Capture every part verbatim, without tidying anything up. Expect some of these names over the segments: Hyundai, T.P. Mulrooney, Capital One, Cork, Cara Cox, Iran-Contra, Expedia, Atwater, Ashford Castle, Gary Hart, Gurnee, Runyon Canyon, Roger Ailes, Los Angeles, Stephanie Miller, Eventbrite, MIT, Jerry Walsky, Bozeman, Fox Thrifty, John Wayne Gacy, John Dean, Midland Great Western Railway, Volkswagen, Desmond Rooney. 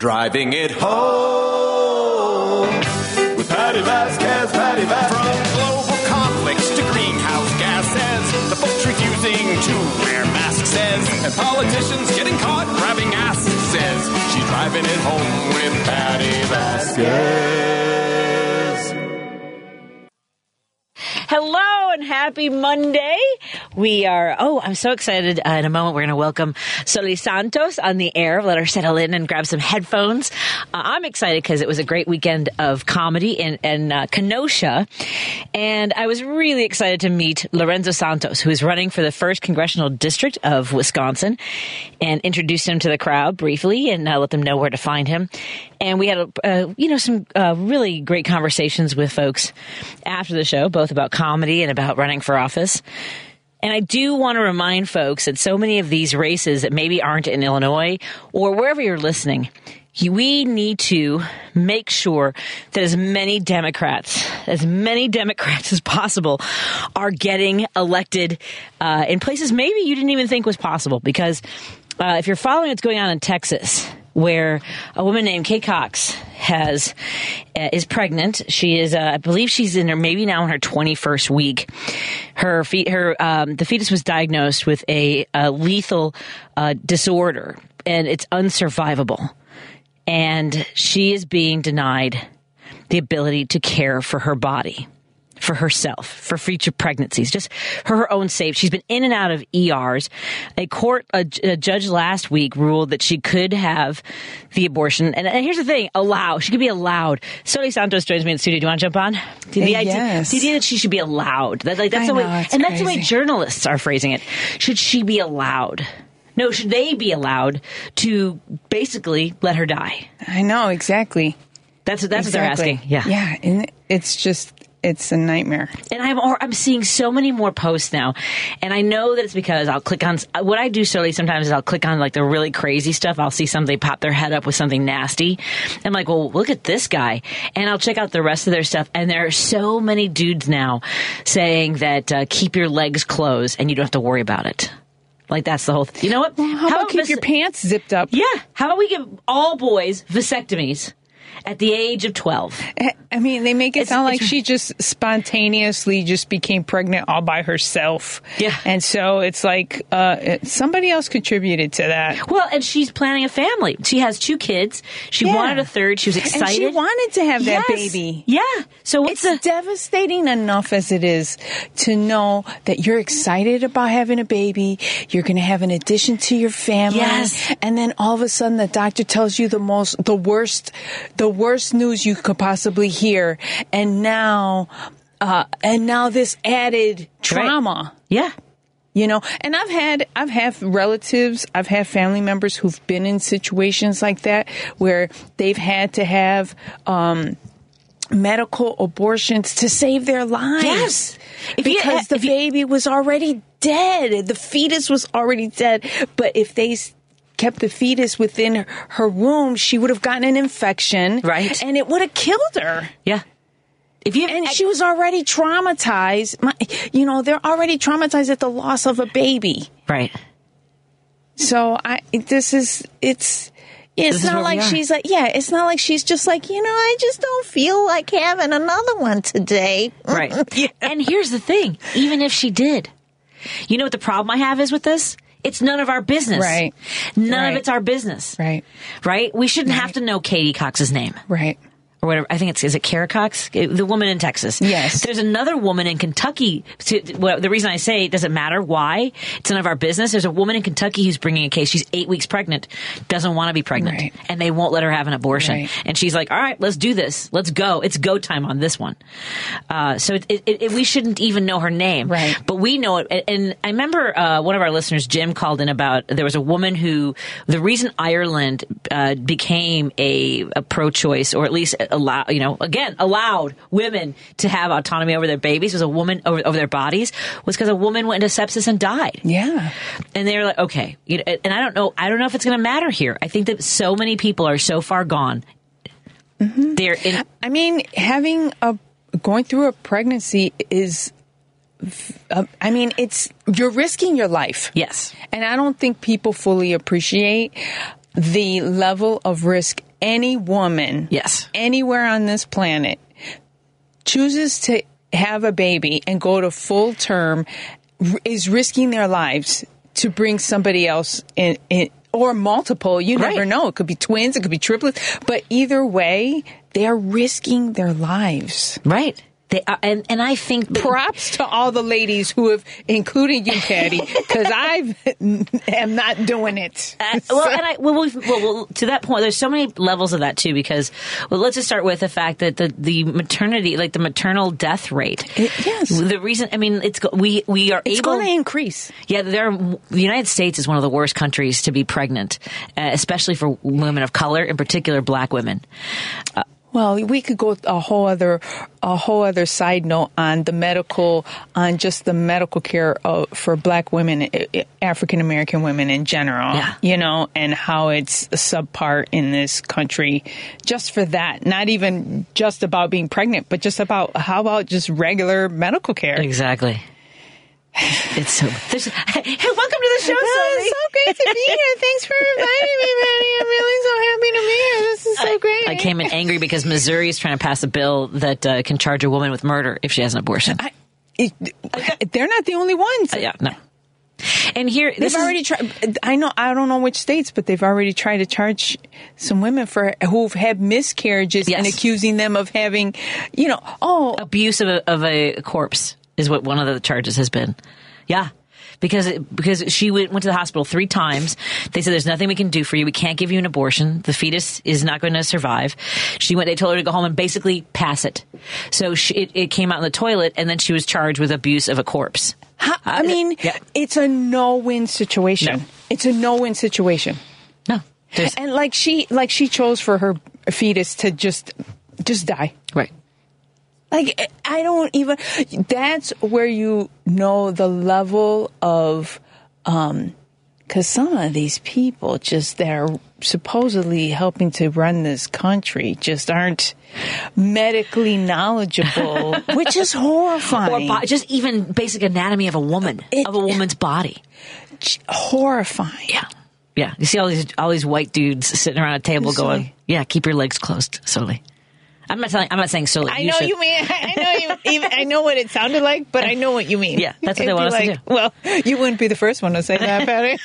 Driving it home with Patti Vasquez, Patti Vasquez. From global conflicts to greenhouse gases, the folks refusing to wear masks says, and politicians getting caught grabbing ass says, she's driving it home with Patti Vasquez. Hello and happy Monday. We are, oh, I'm so excited. Uh, in a moment, we're going to welcome Soli Santos on the air. Let her settle in and grab some headphones. Uh, I'm excited because it was a great weekend of comedy in, in uh, Kenosha. And I was really excited to meet Lorenzo Santos, who is running for the first congressional district of Wisconsin, and introduced him to the crowd briefly and uh, let them know where to find him. And we had, uh, you know, some uh, really great conversations with folks after the show, both about comedy and about running for office. And I do want to remind folks that so many of these races that maybe aren't in Illinois or wherever you're listening, we need to make sure that as many Democrats, as many Democrats as possible are getting elected uh, in places maybe you didn't even think was possible. Because uh, if you're following what's going on in Texas, where a woman named Kay Cox has uh, is pregnant. She is, uh, I believe, she's in her maybe now in her twenty-first week. Her fe- her um, the fetus was diagnosed with a, a lethal uh, disorder, and it's unsurvivable. And she is being denied the ability to care for her body, for herself, for future pregnancies, just for her own safety. She's been in and out of E Rs. A court, a, a judge last week ruled that she could have the abortion. And, and here's the thing, allow. She could be allowed. Soli Santos joins me in the studio. Do you want to jump on? The, the, yes. idea, the idea that she should be allowed. That, like, that's I the know, way, and crazy. That's the way journalists are phrasing it. Should she be allowed? No, should they be allowed to basically let her die? I know, exactly. That's, that's exactly. what they're asking. Yeah. Yeah. And it's just... it's a nightmare. And I'm I'm seeing so many more posts now. And I know that it's because I'll click on... what I do, Soli, sometimes is I'll click on like the really crazy stuff. I'll see somebody pop their head up with something nasty. I'm like, well, look at this guy. And I'll check out the rest of their stuff. And there are so many dudes now saying that uh, keep your legs closed and you don't have to worry about it. Like, that's the whole thing. You know what? Well, how, how about, about keep vas- your pants zipped up? Yeah. How about we give all boys vasectomies? At the age of twelve. I mean, they make it it's, sound like she just spontaneously just became pregnant all by herself. Yeah. And so it's like uh, somebody else contributed to that. Well, and she's planning a family. She has two kids. She yeah. wanted a third. She was excited. And she wanted to have yes. that baby. Yeah. So what's It's the- devastating enough as it is to know that you're excited about having a baby. You're going to have an addition to your family. Yes. And then all of a sudden the doctor tells you the most, the worst, the The worst news you could possibly hear, and now, uh, and now this added trauma. Right. Yeah, you know. And I've had, I've had relatives, I've had family members who've been in situations like that where they've had to have um, medical abortions to save their lives. Yes, if because you, the you, baby was already dead, the fetus was already dead. But if they kept the fetus within her womb, she would have gotten an infection. Right. And it would have killed her. Yeah. If you And I, she was already traumatized. My, you know, they're already traumatized at the loss of a baby. Right. So I, this is, it's, it's not like she's like, yeah, it's not like she's just like, you know, I just don't feel like having another one today. Right. Yeah. And here's the thing. Even if she did, you know what the problem I have is with this? It's none of our business. Right. None right. of it's our business. Right. Right? We shouldn't right. have to know Katie Cox's name. Right. Or whatever. I think it's, is it Cara Cox? The woman in Texas. Yes. There's another woman in Kentucky. Well, the reason I say it doesn't matter why. It's none of our business. There's a woman in Kentucky who's bringing a case. She's eight weeks pregnant, doesn't want to be pregnant, right. and they won't let her have an abortion. Right. And she's like, all right, let's do this. Let's go. It's go time on this one. Uh, so it, it, it, we shouldn't even know her name. Right. But we know it. And I remember uh, one of our listeners, Jim, called in about there was a woman who, the reason Ireland uh, became a, a pro-choice, or at least allow, you know, again, allowed women to have autonomy over their babies was a woman over, over their bodies was because a woman went into sepsis and died. Yeah. And they were like, okay. You know, and I don't know. I don't know if it's going to matter here. I think that so many people are so far gone. Mm-hmm. They're in. I mean, having a going through a pregnancy is uh, I mean, it's you're risking your life. Yes. And I don't think people fully appreciate the level of risk any woman, yes, anywhere on this planet chooses to have a baby and go to full term is risking their lives to bring somebody else in, in or multiple. You right. never know. It could be twins. It could be triplets. But either way, they are risking their lives. Right. They are, and, and I think props to all the ladies who have, including you, Patti, because I am not doing it. Uh, well, so. and I, well, well, well, to that point, there's so many levels of that too. Because well, let's just start with the fact that the, the maternity, like the maternal death rate, it, yes, the reason. I mean, it's we we are it's able, going to increase. Yeah, there. The United States is one of the worst countries to be pregnant, uh, especially for women of color, in particular, black women. Uh, Well, we could go a whole other, a whole other side note on the medical, on just the medical care of, for black women, African American women in general, yeah. you know, and how it's subpar in this country just for that. Not even just about being pregnant, but just about how about just regular medical care. Exactly. It's so. Hey, welcome to the show, oh, Soli. It's so great to be here. Thanks for inviting me, Patti. I'm really so happy to be here. This is so great. I, I came in angry because Missouri is trying to pass a bill that uh, can charge a woman with murder if she has an abortion. I, it, they're not the only ones. Uh, yeah, no. And here, they've this already tried. I know I don't know which states, but they've already tried to charge some women for who've had miscarriages yes. and accusing them of having, you know, oh, abuse of a, of a corpse. Is what one of the charges has been. Yeah. Because it, because she went, went to the hospital three times. They said, there's nothing we can do for you. We can't give you an abortion. The fetus is not going to survive. She went, they told her to go home and basically pass it. So she, it, it came out in the toilet, and then she was charged with abuse of a corpse. How, I mean, yeah. it's a no-win situation. No. It's a no-win situation. No. There's- and like she, like she chose for her fetus to just, just die. Right. Like, I don't even, that's where you know the level of, um, cause some of these people just that are supposedly helping to run this country just aren't medically knowledgeable, which is horrifying. Or bo- just even basic anatomy of a woman, it, of a woman's body. Horrifying. Yeah. Yeah. You see all these, all these white dudes sitting around a table Soli. Going, yeah, keep your legs closed, Soli. I'm not telling. I'm not saying Soli. I know you, you mean. I know you. Even, I know what it sounded like, but I know what you mean. Yeah, that's what they want us like, to do. Well, you wouldn't be the first one to say that, Patti.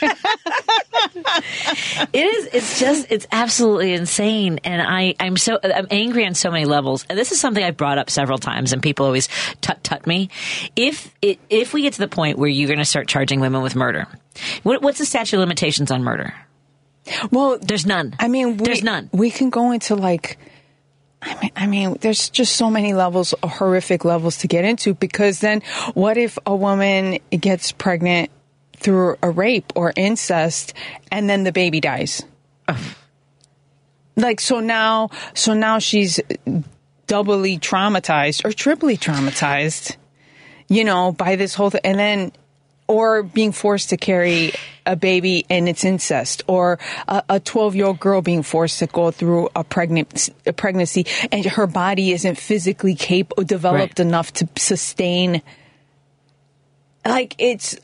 It is. It's just. It's absolutely insane, and I. I'm so. I'm angry on so many levels, and this is something I've brought up several times, and people always tut tut me. If it, if we get to the point where you're going to start charging women with murder, what, what's the statute of limitations on murder? Well, there's none. I mean, we, there's none. We can go into like. I mean, I mean, there's just so many levels, horrific levels to get into, because then what if a woman gets pregnant through a rape or incest and then the baby dies? Ugh. Like, so now, so now she's doubly traumatized or triply traumatized, you know, by this whole thing. And then, or being forced to carry a baby and it's incest, or a, a twelve-year-old girl being forced to go through a pregnant a pregnancy, and her body isn't physically capable, developed right. enough to sustain. Like it's,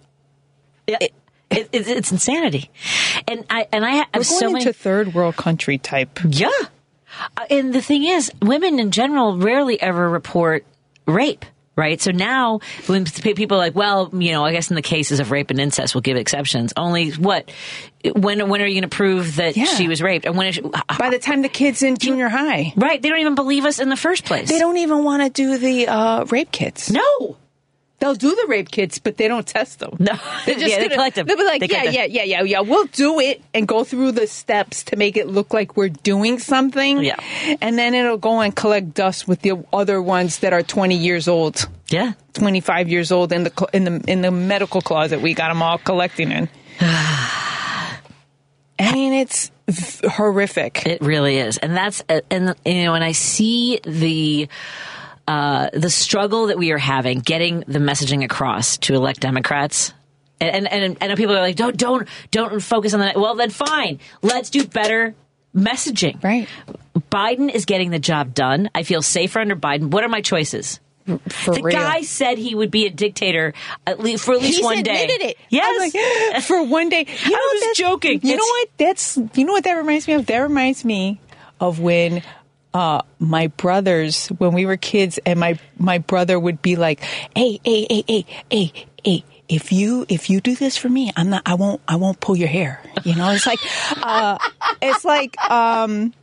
it, it, it, it's insanity, and I and I have we're going so into many, third world country type. Yeah, and the thing is, women in general rarely ever report rape. Right. So now when people are like, well, you know, I guess in the cases of rape and incest, we'll give exceptions. Only what? When when are you going to prove that yeah. she was raped? And when is she, by the time the kid's in junior you, high. Right. They don't even believe us in the first place. They don't even want to do the uh, rape kits. No. They'll do the rape kits, but they don't test them. No. They're just yeah, gonna, they collect them. They'll be like, they yeah, yeah, yeah, yeah, yeah. We'll do it and go through the steps to make it look like we're doing something. Yeah. And then it'll go and collect dust with the other ones that are twenty years old. Yeah. twenty-five years old in the in the in the medical closet. We got them all collecting in. I mean, it's horrific. It really is. And that's and you know, and I see the Uh, the struggle that we are having getting the messaging across to elect Democrats. And, and, and people are like, don't, don't, don't focus on that. Well, then fine. Let's do better messaging. Right. Biden is getting the job done. I feel safer under Biden. What are my choices? For the real. Guy said he would be a dictator at least, for at least He's one day. He admitted it. Yes. Like, for one day. You I know, was joking. You it's, know what? That's, you know what that reminds me of? That reminds me of when uh, my brothers, when we were kids, and my my brother would be like, "Hey, hey, hey, hey, hey, hey. If you if you do this for me, I'm not. I won't. I won't pull your hair." You know, it's like, uh, it's like um,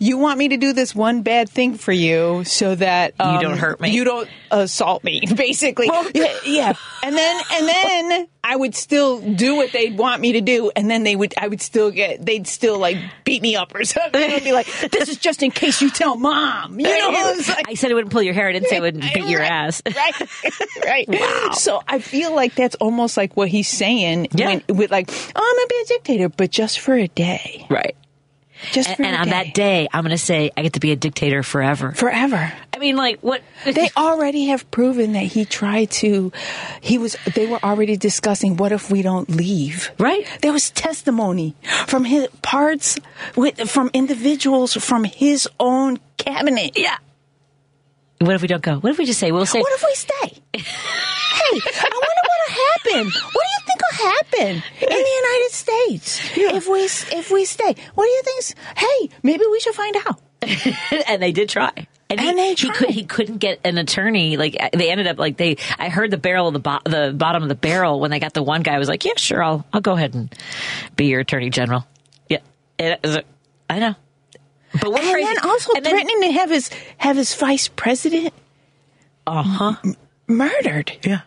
you want me to do this one bad thing for you so that um, you don't hurt me. You don't assault me, basically. Well, yeah, yeah. And then and then I would still do what they'd want me to do, and then they would. I would still get. They'd still like beat me up or something. They'd be like, "This is just in case you tell mom." You know, it was like, I said I wouldn't pull your hair. I didn't say I wouldn't beat right, your ass. Right. Right. Wow. So I feel like that's almost like what he's saying yeah. when, with like, oh, I'm going to be a dictator, but just for a day. Right. Just and, for and a on day. That day, I'm going to say I get to be a dictator forever. Forever. I mean, like what? They already have proven that he tried to. He was. They were already discussing what if we don't leave. Right. There was testimony from his parts with from individuals from his own cabinet. Yeah. What if we don't go? What if we just say we'll say? What if we stay? Hey, I wonder what'll happen. What do you think will happen in the United States yeah. if we if we stay? What do you think? Hey, maybe we should find out. And they did try. And, and he, they tried. He, could, he couldn't get an attorney. Like they ended up like they. I heard the barrel of the bo- the bottom of the barrel when they got the one guy was like, yeah, sure, I'll I'll go ahead and be your attorney general. Yeah, it, it was like, I know. But what and crazy. Then also and threatening then, to have his have his vice president uh huh m- murdered. Yeah.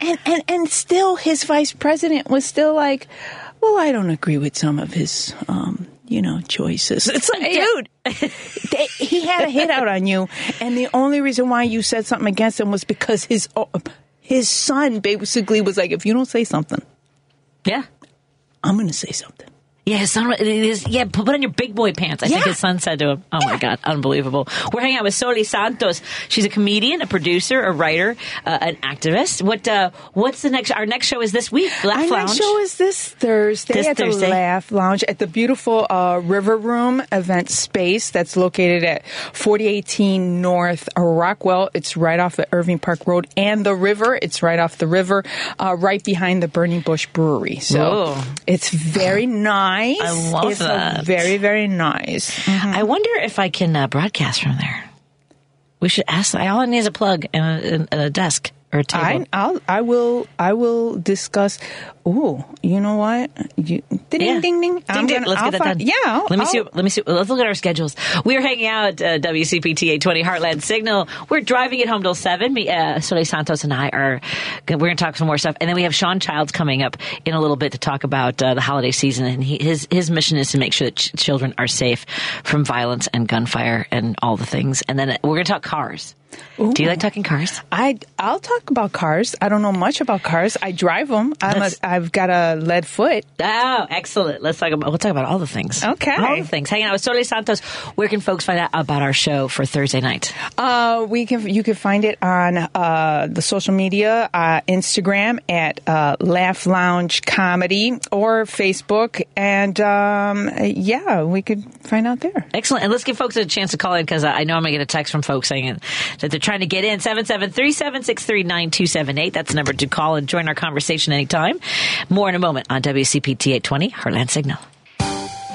And, and and still his vice president was still like, well, I don't agree with some of his, um, you know, choices. It's like, dude, they, he had a hit out on you. And the only reason why you said something against him was because his his son basically was like, if you don't say something, yeah, I'm going to say something. Yeah, his son, his, yeah, put on your big boy pants. I yeah. think his son said to him, oh, yeah. my God, unbelievable. We're hanging out with Soli Santos. She's a comedian, a producer, a writer, uh, an activist. What? Uh, what's the next? Our next show is this week, Laugh Lounge. Our next show is this Thursday this at Thursday. the Laugh Lounge at the beautiful uh, River Room event space that's located at forty eighteen North Rockwell. It's right off the Irving Park Road and the river. It's right off the river, uh, right behind the Burning Bush Brewery. So Whoa. It's very nice. Nice. I love it's that. Very, very nice. Mm-hmm. I wonder if I can uh, broadcast from there. We should ask. I all I need is a plug and a, and a desk or a table. I, I'll, I will. I will discuss. Ooh, you know what? You, ding, yeah. ding, ding, ding, I'm ding. Gonna, let's I'll get that find, done. Yeah. I'll, let me I'll, see. Let me see. Let's look at our schedules. We are hanging out at uh, W C P T eight twenty Heartland Signal. We're driving it home till seven. Me, uh, Soli Santos and I are. We're going to talk some more stuff, and then we have Sean Childs coming up in a little bit to talk about uh, the holiday season. And he, his his mission is to make sure that ch- children are safe from violence and gunfire and all the things. And then we're going to talk cars. Ooh. Do you like talking cars? I I'll talk about cars. I don't know much about cars. I drive them. I'm a, I've got a lead foot. Oh, excellent! Let's talk about. We'll talk about all the things. Okay, all the things. Hanging out with Soli Santos. Where can folks find out about our show for Thursday night? Uh, we can. You can find it on uh, the social media, uh, Instagram at uh, Laugh Lounge Comedy or Facebook, and um, yeah, we could find out there. Excellent, and let's give folks a chance to call in because I know I'm going to get a text from folks saying it. That they're trying to get in, seven seven three, seven six three, nine two seven eight. That's the number to call and join our conversation anytime. More in a moment on W C P T eight twenty, Heartland Signal.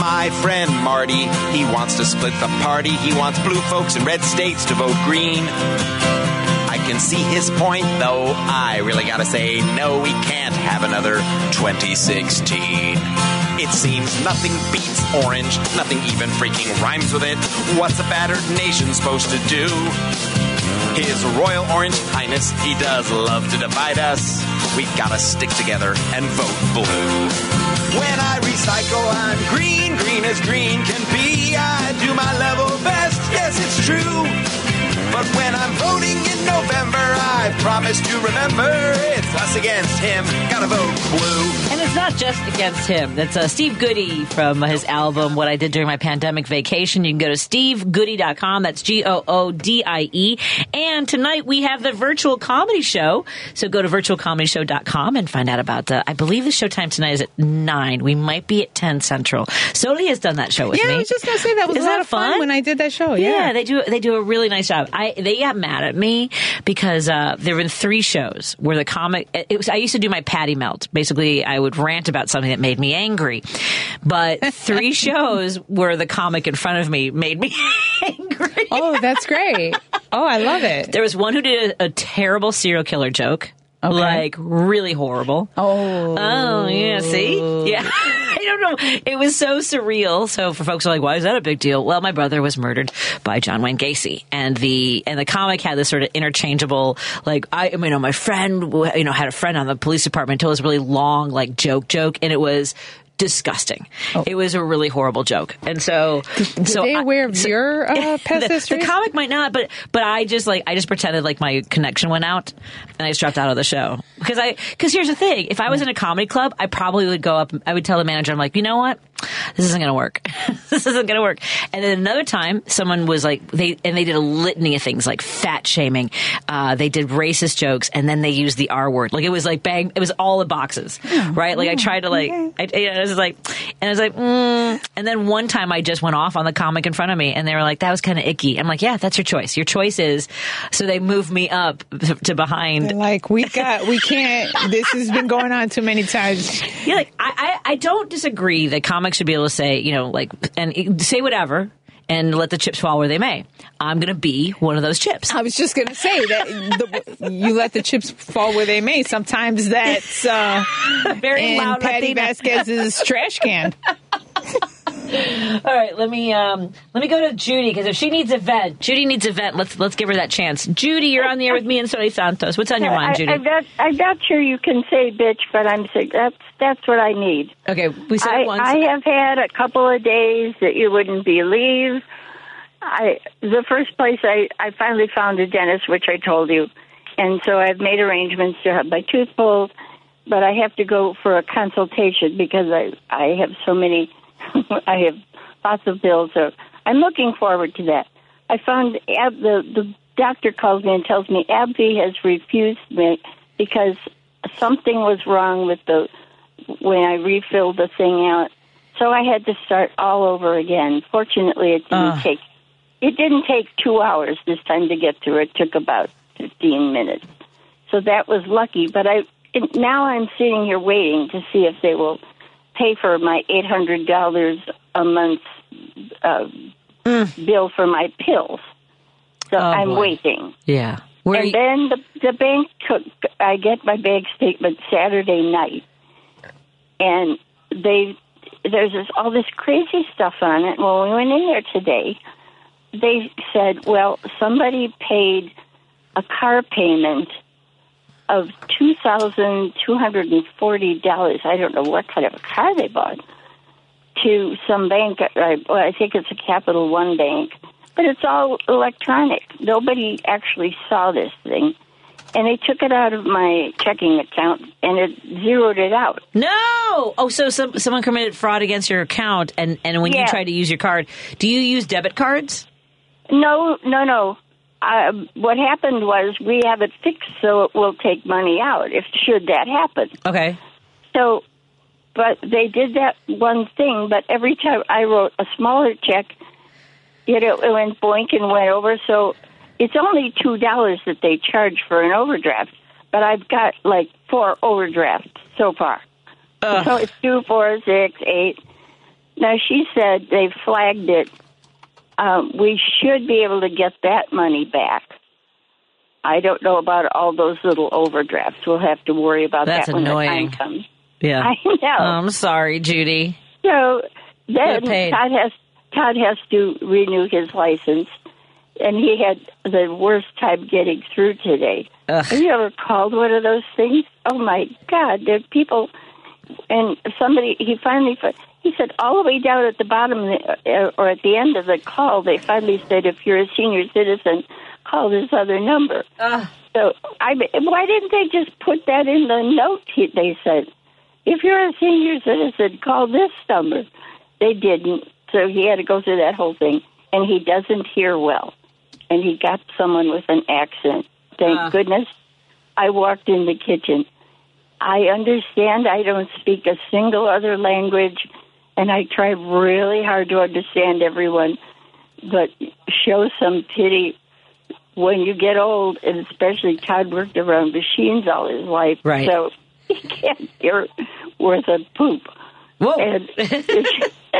My friend Marty, he wants to split the party. He wants blue folks in red states to vote green. I can see his point, though I really gotta say, no, we can't have another twenty sixteen. It seems nothing beats orange, nothing even freaking rhymes with it. What's a battered nation supposed to do? His Royal Orange Highness, he does love to divide us. We gotta stick together and vote blue. When I recycle, I'm green, green as green can be. I do my level best, yes, it's true. But when I'm voting in November, I promise to remember it's us against him. Gotta vote blue. And it's not just against him. That's uh, Steve Goody from his album What I Did During My Pandemic Vacation. You can go to steve goody dot com. That's G O O D I E. And tonight we have the virtual comedy show. So go to virtual comedy show dot com and find out about the, I believe the showtime tonight is at nine. We might be at ten Central. Soli has done that show with yeah, me. Yeah, I was just going to say that was is a lot of fun? fun when I did that show. Yeah, yeah they do They do a really nice job. I They got mad at me because uh, there have been three shows where the comic, it was, I used to do my patty melt. Basically, I would rant about something that made me angry. But three shows where the comic in front of me made me angry. Oh, that's great. Oh, I love it. There was one who did a, a terrible serial killer joke. Okay. Like, really horrible. Oh. Oh, yeah. See? Yeah. I don't know. It was so surreal. So for folks who are like, why is that a big deal? Well, my brother was murdered by John Wayne Gacy. And the and the comic had this sort of interchangeable, like, I, you know, my friend, you know, had a friend on the police department told this really long, like, joke joke. And it was disgusting. Oh. It was a really horrible joke. And so... Did so they aware of so, your uh, past the, history? The comic might not, but but I just like I just pretended like my connection went out and I just dropped out of the show. Because I, because here's the thing. If I was in a comedy club, I probably would go up, I would tell the manager, I'm like, you know what? This isn't going to work. This isn't going to work. And then another time, someone was like, they and they did a litany of things like fat shaming. Uh, they did racist jokes, and then they used the R word. Like it was like bang, it was all the boxes, oh, right? Like oh, I tried to like, okay. I, I was like, and I was like, mm. And then one time I just went off on the comic in front of me, and they were like, that was kind of icky. I'm like, yeah, that's your choice. Your choice is. So they moved me up to behind. They're like we got, we can't. This has been going on too many times. Yeah, like I, I, I don't disagree that comics should be able to say, you know, like, and say whatever and let the chips fall where they may. I'm going to be one of those chips. I was just going to say that the, you let the chips fall where they may. Sometimes that's uh, very loud. Patti Vasquez's trash can. All right, let me um, let me go to Judy because if she needs a vent, Judy needs a vent. Let's let's give her that chance. Judy, you're on the air with me and Soli Santos. What's on your mind, Judy? I, I, got, I'm not sure you can say bitch, but I'm sick. That's that's what I need. Okay, we said I, it once. I have had a couple of days that you wouldn't believe. I the first place I I finally found a dentist, which I told you, and so I've made arrangements to have my tooth pulled, but I have to go for a consultation because I I have so many. I have lots of bills. So I'm looking forward to that. I found Ab- the, the doctor calls me and tells me AbbVie has refused me because something was wrong with the when I refilled the thing out. So I had to start all over again. Fortunately, it didn't uh. take it didn't take two hours this time to get through. It took about fifteen minutes. So that was lucky. But I it, now I'm sitting here waiting to see if they will pay for my eight hundred dollars a month uh, mm. bill for my pills. So oh, I'm boy. waiting. Yeah. Where and you- then the, the bank took, I get my bank statement Saturday night. And they there's this, all this crazy stuff on it. Well, when we went in there today, they said, well, somebody paid a car payment of two thousand two hundred forty dollars, I don't know what kind of a car they bought, to some bank. Well, I think it's a Capital One bank, but it's all electronic. Nobody actually saw this thing. And they took it out of my checking account, and it zeroed it out. No! Oh, so some, someone committed fraud against your account, and, and when yeah. you try to use your card, do you use debit cards? No, no, no. Uh, what happened was we have it fixed so it will take money out if should that happen. Okay. So, but they did that one thing, but every time I wrote a smaller check, you know, it went boink and went over. So it's only two dollars that they charge for an overdraft, but I've got like four overdrafts so far. Ugh. So it's two, four, six, eight. Now she said they flagged it. Um, we should be able to get that money back. I don't know about all those little overdrafts. We'll have to worry about That's that when annoying. the time comes. Yeah, I know. Oh, I'm sorry, Judy. So then Todd has Todd has to renew his license, and he had the worst time getting through today. Ugh. Have you ever called one of those things? Oh my God, there are people, and somebody he finally. He said all the way down at the bottom or at the end of the call, they finally said, if you're a senior citizen, call this other number. Uh, so I, why didn't they just put that in the note they sent? If you're a senior citizen, call this number. They didn't, so he had to go through that whole thing, and he doesn't hear well. And he got someone with an accent. Thank uh. goodness I walked in the kitchen. I understand I don't speak a single other language, and I try really hard to understand everyone, but show some pity when you get old, and especially Todd worked around machines all his life, right. So he can't hear worth a poop. Whoa. And so,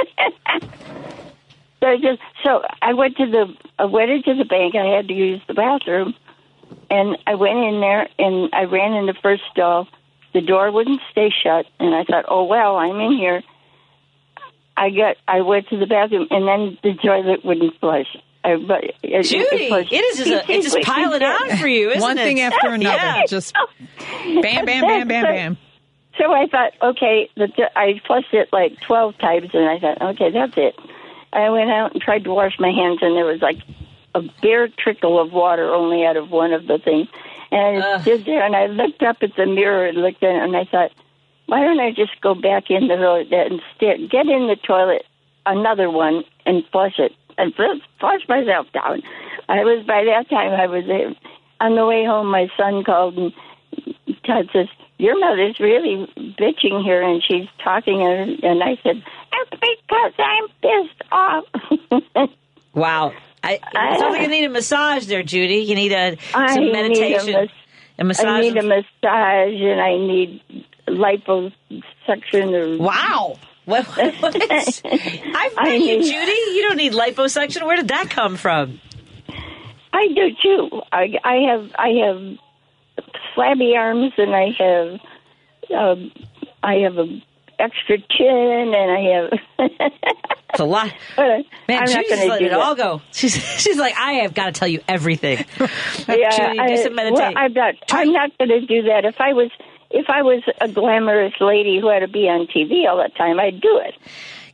I just, so I went to the I went into the bank. I had to use the bathroom, and I went in there, and I ran in the first stall. The door wouldn't stay shut, and I thought, oh, well, I'm in here. I got. I went to the bathroom, and then the toilet wouldn't flush. I, but, it, Judy, it, flushed. it is a, it's just piling on for you, isn't One it? One thing after another. Yeah. Just bam, bam, bam, bam, bam. So I thought, okay, the, I flushed it like twelve times, and I thought, okay, that's it. I went out and tried to wash my hands, and there was like a bare trickle of water only out of one of the things. And I stood there, and I looked up at the mirror and looked at it, and I thought, why don't I just go back in the toilet and st- get in the toilet, another one, and flush it, and flush myself down. I was, by that time, I was there. On the way home, my son called, and Todd says, your mother's really bitching here, and she's talking, and, and I said, that's because I'm pissed off. Wow. I, it sounds like you need a massage there, Judy. You need a I some meditation. Need a, mas- a massage. I need a massage, and I need liposuction. Or- wow. What, what, what is- I've met you, need- Judy. You don't need liposuction. Where did that come from? I do, too. I, I have I have flabby arms, and I have um, I have a extra chin, and I have... It's a lot. Man, I'm Judy's not letting it that. all go. She's, she's like, I have got to tell you everything. Yeah, Judy, I, do some meditate. Well, I'm not, I'm not going to do that. If I was if I was a glamorous lady who had to be on T V all the time, I'd do it.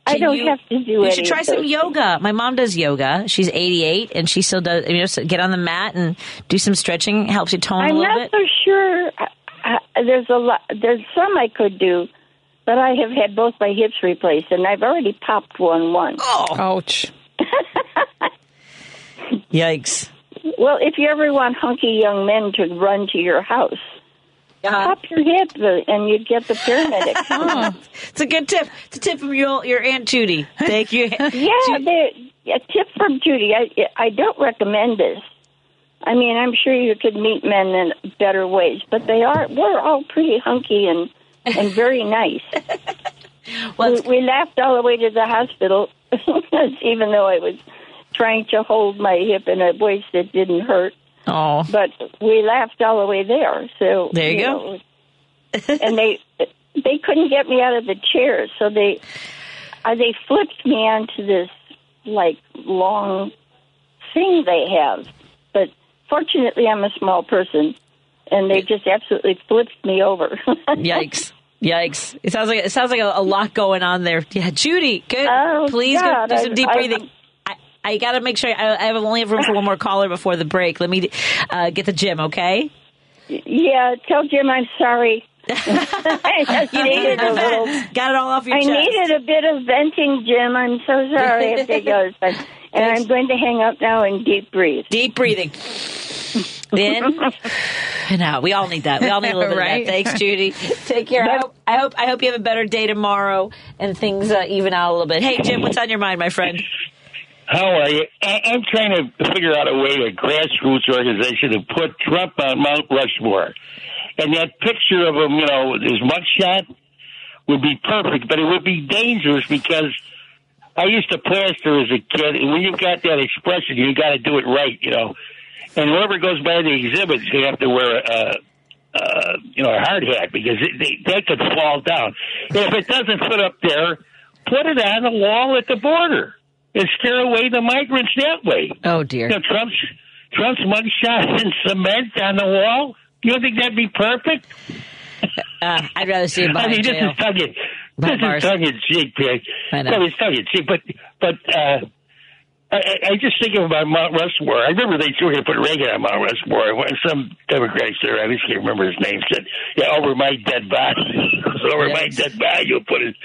Can I don't you, have to do it. You should try some yoga. My mom does yoga. She's eighty-eight, and she still does... You know, get on the mat and do some stretching. Helps you tone I'm a little bit. I'm not so sure. I, I, there's a lot. There's some I could do. But I have had both my hips replaced, and I've already popped one once. Oh. Ouch. Yikes. Well, if you ever want hunky young men to run to your house, uh-huh. pop your hip, and you'd get the paramedic. Oh. It's a good tip. It's a tip from your, your Aunt Judy. Thank you. Yeah, Judy. A tip from Judy. I, I don't recommend this. I mean, I'm sure you could meet men in better ways, but they are we're all pretty hunky and... and very nice. Well, we, we laughed all the way to the hospital, even though I was trying to hold my hip in a waist that didn't hurt. Oh! But we laughed all the way there. So there you, you go. Know, and they they couldn't get me out of the chair, so they uh, they flipped me onto this like long thing they have. But fortunately, I'm a small person. And they just absolutely flipped me over. Yikes! Yikes! It sounds like it sounds like a, a lot going on there. Yeah, Judy, good. Oh, please God. Go do some deep I, breathing. I, I, I got to make sure I, I have only have room for one more caller before the break. Let me uh, get to Jim, okay? Yeah, tell Jim I'm sorry. I just needed a little. Got it all off your I chest. I needed a bit of venting, Jim. I'm so sorry if they goes, but and I'm going to hang up now and deep breathe. Deep breathing. Then, no, we all need that. We all need a little bit right? of that. Thanks, Judy. Take care. I hope, I hope I hope you have a better day tomorrow and things uh, even out a little bit. Hey, Jim, what's on your mind, my friend? How are you? I- I'm trying to figure out a way to grassroots organization to put Trump on Mount Rushmore, and that picture of him, you know, his mugshot would be perfect, but it would be dangerous because I used to plaster as a kid, and when you've got that expression, you got to do it right, you know. And whoever goes by the exhibits, they have to wear a, a you know, a hard hat because it, they, that could fall down. And if it doesn't fit up there, put it on the wall at the border and scare away the migrants that way. Oh dear! You know, Trump's Trump's mugshot in cement on the wall. You don't think that'd be perfect? Uh, I'd rather see it behind I mean, this jail. Is tongue in, this is tongue in cheek, Peg. I know. Well, it's tongue in cheek, but but. Uh, I, I just think of about Mount Rushmore. I remember they were going to put Reagan on Mount Rushmore. When some Democrats there, I just can't remember his name, said, yeah, over my dead body. so over yes. my dead body, you'll put his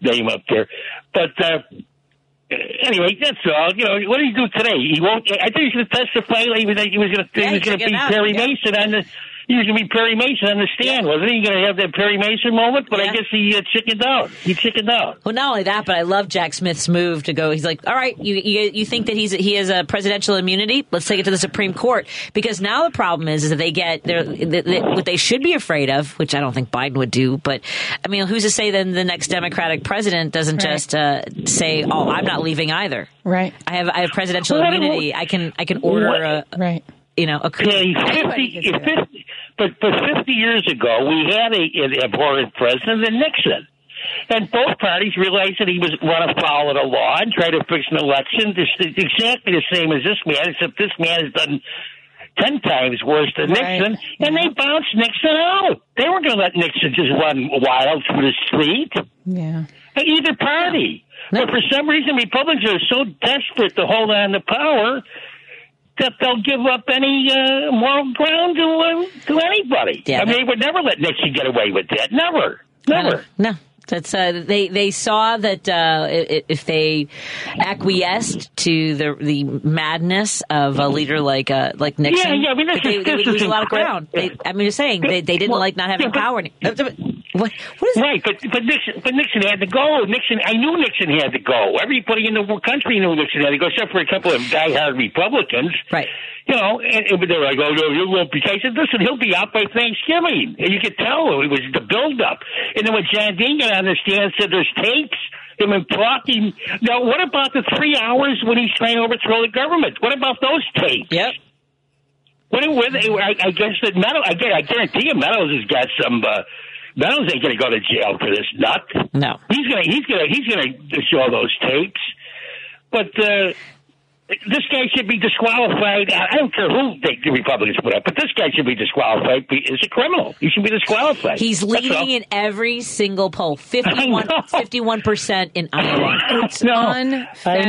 name up there. But uh, anyway, that's all. You know, what do you do today? He won't. I think he's going to testify. Like he was going yeah, to be out. Perry yeah. Mason on the. He was going to be Perry Mason on the stand, wasn't he? He was going to have that Perry Mason moment, but yeah. I guess he uh, chickened out. He chickened out. Well, not only that, but I love Jack Smith's move to go. He's like, all right, you you, you think that he's he has a presidential immunity? Let's take it to the Supreme Court. Because now the problem is, is that they get their, they, they, what they should be afraid of, which I don't think Biden would do. But, I mean, who's to say then the next Democratic president doesn't right. just uh, say, oh, I'm not leaving either. Right. I have I have presidential well, immunity. I can, I can order what? a... Right. You know, okay. Yeah, fifty, fifty, but but fifty years ago, we had a, an abhorrent president, Nixon, and both parties realized that he was want to follow the law and try to fix an election. This exactly the same as this man, except this man has done ten times worse than right. Nixon, and yeah. they bounced Nixon out. They weren't going to let Nixon just run wild through the street. Yeah, either party. Yeah. But for some reason, Republicans are so desperate to hold on to power that they'll give up any uh, moral ground to uh, to anybody. Yeah, I mean, they would never let Nixon get away with that. Never, never. No, no. That's uh, they they saw that uh, if they acquiesced to the the madness of a leader like uh, like Nixon, yeah, yeah. I mean, this they, is, they would lose a lot of ground. They, I mean, just saying they they didn't well, like not having yeah, power. But, what, what is right, but but Nixon, but Nixon had to go. Nixon, I knew Nixon had to go. Everybody in the country knew Nixon had to go, except for a couple of diehard Republicans. Right. You know, and, and they're like, oh, no, you won't be. I said, listen, he'll be out by Thanksgiving. And you could tell it was the buildup. And then when John Dean got on the stand, said there's tapes, him and talking. Now, what about the three hours when he's trying to overthrow the government? What about those tapes? Yep. What, what, I, I guess that Meadows, I, I guarantee you Meadows has got some. Uh, Meadows ain't going to go to jail for this nut. No, he's going to he's going to he's going to show those tapes. But uh, this guy should be disqualified. I don't care who they, the Republicans put up, but this guy should be disqualified as a criminal. He should be disqualified. He's leading in every single poll, fifty-one percent in Iowa. It's no, I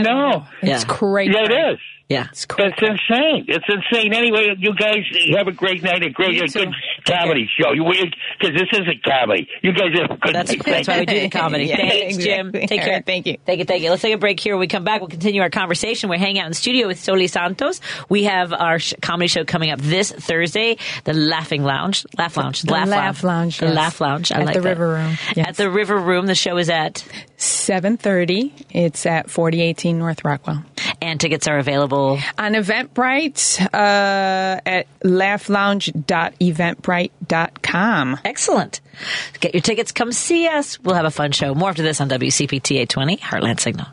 know it's yeah. crazy. Yeah, it is. Yeah, it's cool. That's insane. It's insane. Anyway, you guys have a great night, a great, a good comedy yeah. show. You because this is a comedy. You guys have a good that's, night. That's why we do the comedy. yeah, Thanks, exactly. Jim. Take care. Right, thank you. Thank you. Thank you. Let's take a break here. When we come back, we'll continue our conversation. We're hanging out in the studio with Soli Santos. We have our sh- comedy show coming up this Thursday, the Laughing Lounge, Laugh Lounge, the Laugh, Laugh Lounge, yes. the Laugh Lounge. I at like the that. River Room. Yes. At the River Room, the show is at seven thirty. It's at forty eighteen North Rockwell, and tickets are available on Eventbrite uh, at laugh lounge dot eventbrite dot com. Excellent. Get your tickets. Come see us. We'll have a fun show. More after this on W C P T eight twenty, Heartland Signal.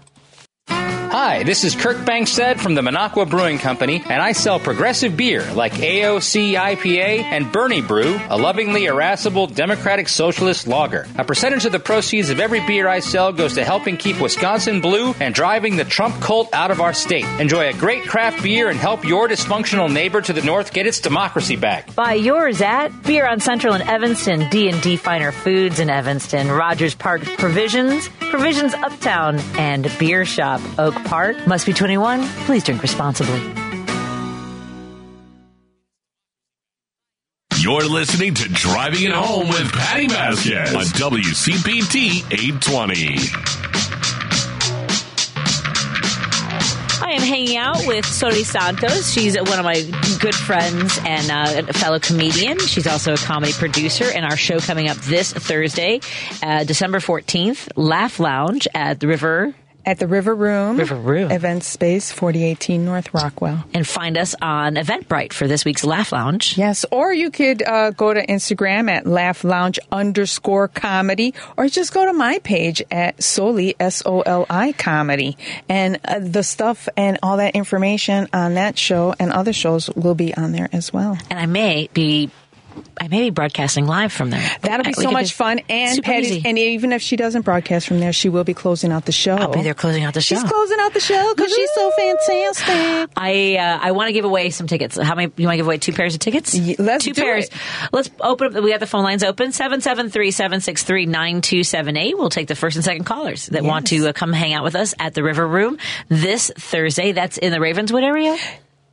Hi, this is Kirk Bankstead from the Minocqua Brewing Company, and I sell progressive beer like A O C I P A and Bernie Brew, a lovingly irascible Democratic Socialist lager. A percentage of the proceeds of every beer I sell goes to helping keep Wisconsin blue and driving the Trump cult out of our state. Enjoy a great craft beer and help your dysfunctional neighbor to the north get its democracy back. Buy yours at Beer on Central in Evanston, D and D Finer Foods in Evanston, Rogers Park Provisions, Provisions Uptown, and Beer Shop Oak Park. Must be twenty-one. Please drink responsibly. You're listening to Driving It Home with Patti Vasquez on W C P T eight twenty. I am hanging out with Soli Santos. She's one of my good friends and uh, a fellow comedian. She's also a comedy producer. And our show coming up this Thursday, uh, December fourteenth, Laugh Lounge at the River... At the River Room, River Room Event Space, forty eighteen North Rockwell. And find us on Eventbrite for this week's Laugh Lounge. Yes, or you could uh, go to Instagram at Laugh Lounge underscore comedy, or just go to my page at Soli, S O L I comedy. And uh, the stuff and all that information on that show and other shows will be on there as well. And I may be I may be broadcasting live from there. That'll be so much fun. And Patty, and even if she doesn't broadcast from there, she will be closing out the show. I'll be there closing out the show. She's closing out the show because she's so fantastic. I uh, I want to give away some tickets. How many? You want to give away two pairs of tickets? Yeah, let's two do pairs. It. Let's open up. We have the phone lines open. seven seven three, seven six three, nine two seven eight. We'll take the first and second callers that yes. want to uh, come hang out with us at the River Room this Thursday. That's in the Ravenswood area.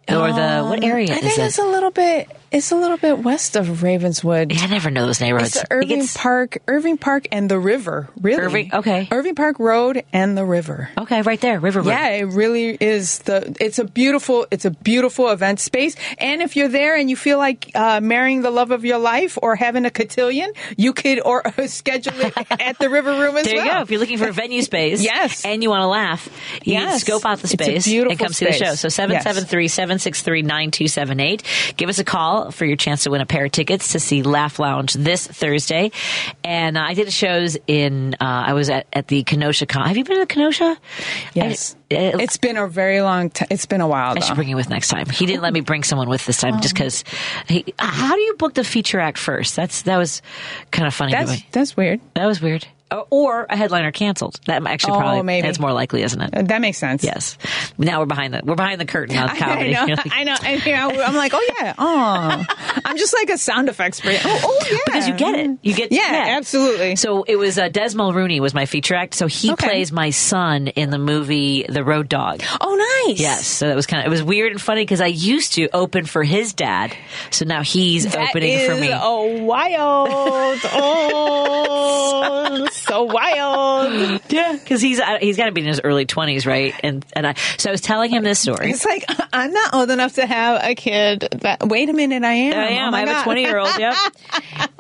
Or the, what area um, is it? I think it's a little bit, it's a little bit west of Ravenswood. Yeah, I never know those neighborhoods. It's Irving it gets... Park, Irving Park and the river, really. Irving, okay. Irving Park Road and the river. Okay, right there, River Road. Yeah, it really is the, it's a beautiful, it's a beautiful event space. And if you're there and you feel like uh, marrying the love of your life or having a cotillion, you could or schedule it at the River Room as there well. There you go. If you're looking for a venue space yes. and you want to laugh, you yes. can scope out the space and come space. see the show. So seven seven three, seven six three, nine two seven eight. Give us a call for your chance to win a pair of tickets to see Laugh Lounge this Thursday. And uh, I did shows in, uh, I was at, at the Kenosha Con. Have you been to Kenosha? Yes. I, it, it's been a very long time. It's been a while, though. I should bring you with next time. He didn't let me bring someone with this time um, just because, how do you book the feature act first? That's That was kind of funny. That's, that's weird. That was weird. Or a headliner canceled. That actually oh, probably maybe. That's more likely, isn't it? That makes sense. Yes. Now we're behind the we're behind the curtain on comedy. I know. Like, I know. And, you know, I'm like, oh yeah, oh. I'm just like a sound effects person. Oh, oh yeah, because you get it. You get yeah, yeah. absolutely. So it was uh, Desmond Rooney was my feature act. So he okay. plays my son in the movie The Road Dog. Oh, nice. Yes. So that was kind of it was weird and funny because I used to open for his dad. So now he's that opening is for me. Oh, wild. Oh. So wild. Yeah, because he's he's got to be in his early twenties, right? And and I so I was telling him this story. It's like, I'm not old enough to have a kid. That, wait a minute, I am. I am. Oh I have God. a twenty-year-old, yep.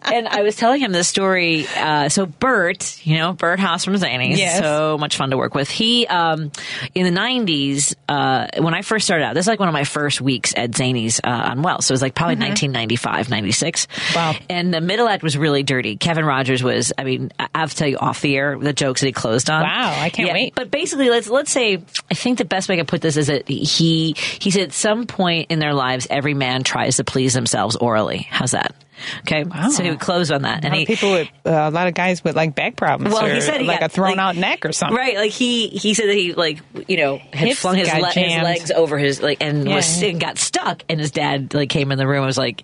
And I was telling him this story. Uh, so Bert, you know, Bert House from Zanies, yes. so much fun to work with. He, um, in the nineties, uh, when I first started out, this is like one of my first weeks at Zanies uh, on Wells. So it was like probably mm-hmm. nineteen ninety-five, ninety-six. Wow. And the middle act was really dirty. Kevin Rogers was, I mean, I have to tell you off the air the jokes that he closed on. Wow, I can't yeah, wait. But basically, let's let's say, I think the best way I can put this is that he, he said at some point in their lives, every man tries to please themselves orally. How's that? Okay, wow. So he would close on that, and he, people with uh, a lot of guys with like back problems. Well, or, he said he like got, a thrown like, out neck or something, right? Like he he said that he like you know had Hips flung his, le- his legs over his like and yeah. was and got stuck, and his dad like came in the room and was like,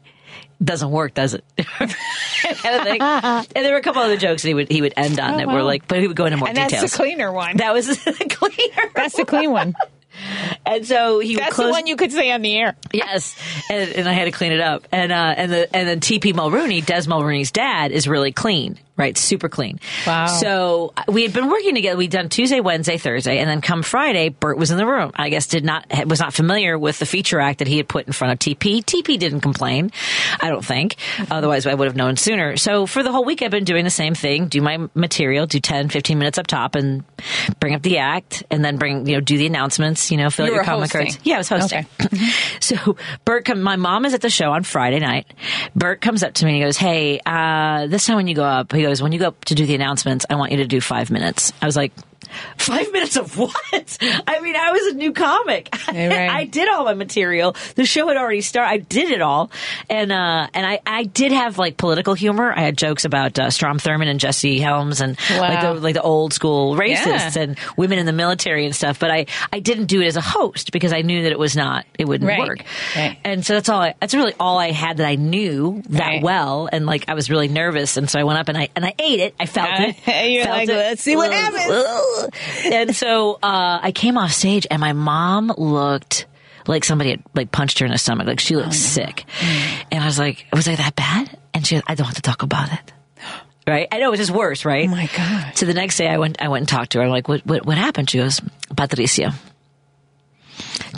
doesn't work, does it? And, and there were a couple other jokes that he would he would end on oh, that wow. were like, but he would go into more and details. That's the cleaner one. That was the cleaner. That's the clean one. And so he That's would close, the one you could say on the air. Yes. And, and I had to clean it up. And uh, and the and then T P Mulrooney, Des Mulrooney's dad, is really clean, right? Super clean. Wow. So we had been working together. We'd done Tuesday, Wednesday, Thursday, and then come Friday, Bert was in the room. I guess did not was not familiar with the feature act that he had put in front of T P. T P didn't complain, I don't think. Otherwise, I would have known sooner. So for the whole week, I've been doing the same thing. Do my material, do ten, fifteen minutes up top, and bring up the act, and then bring you know do the announcements, you know, fill you out your comic cards. Yeah, I was hosting. Okay. So Bert, come, my mom is at the show on Friday night. Bert comes up to me and he goes, hey, uh, this time when you go up, he goes, when you go up to do the announcements, I want you to do five minutes. I was like, five minutes of what? I mean, I was a new comic. Yeah, right. I did all my material. The show had already started. I did it all. And uh, and I, I did have, like, political humor. I had jokes about uh, Strom Thurmond and Jesse Helms and, wow. like, the, like, the old school racists yeah. and women in the military and stuff. But I, I didn't do it as a host because I knew that it was not, it wouldn't right. work. Right. And so that's all. I, that's really all I had that I knew that right. well. And, like, I was really nervous. And so I went up and I and I ate it. I felt uh, it. You're felt like, it. Let's see what uh, happens. Uh, And so uh, I came off stage and my mom looked like somebody had like punched her in the stomach. Like she looked oh, no. sick. Mm. And I was like, was I that bad? And she goes, I don't want to talk about it. Right? I know it was just worse, right? Oh my God. So the next day I went I went and talked to her. I'm like, what what, what happened? She goes, Patricia,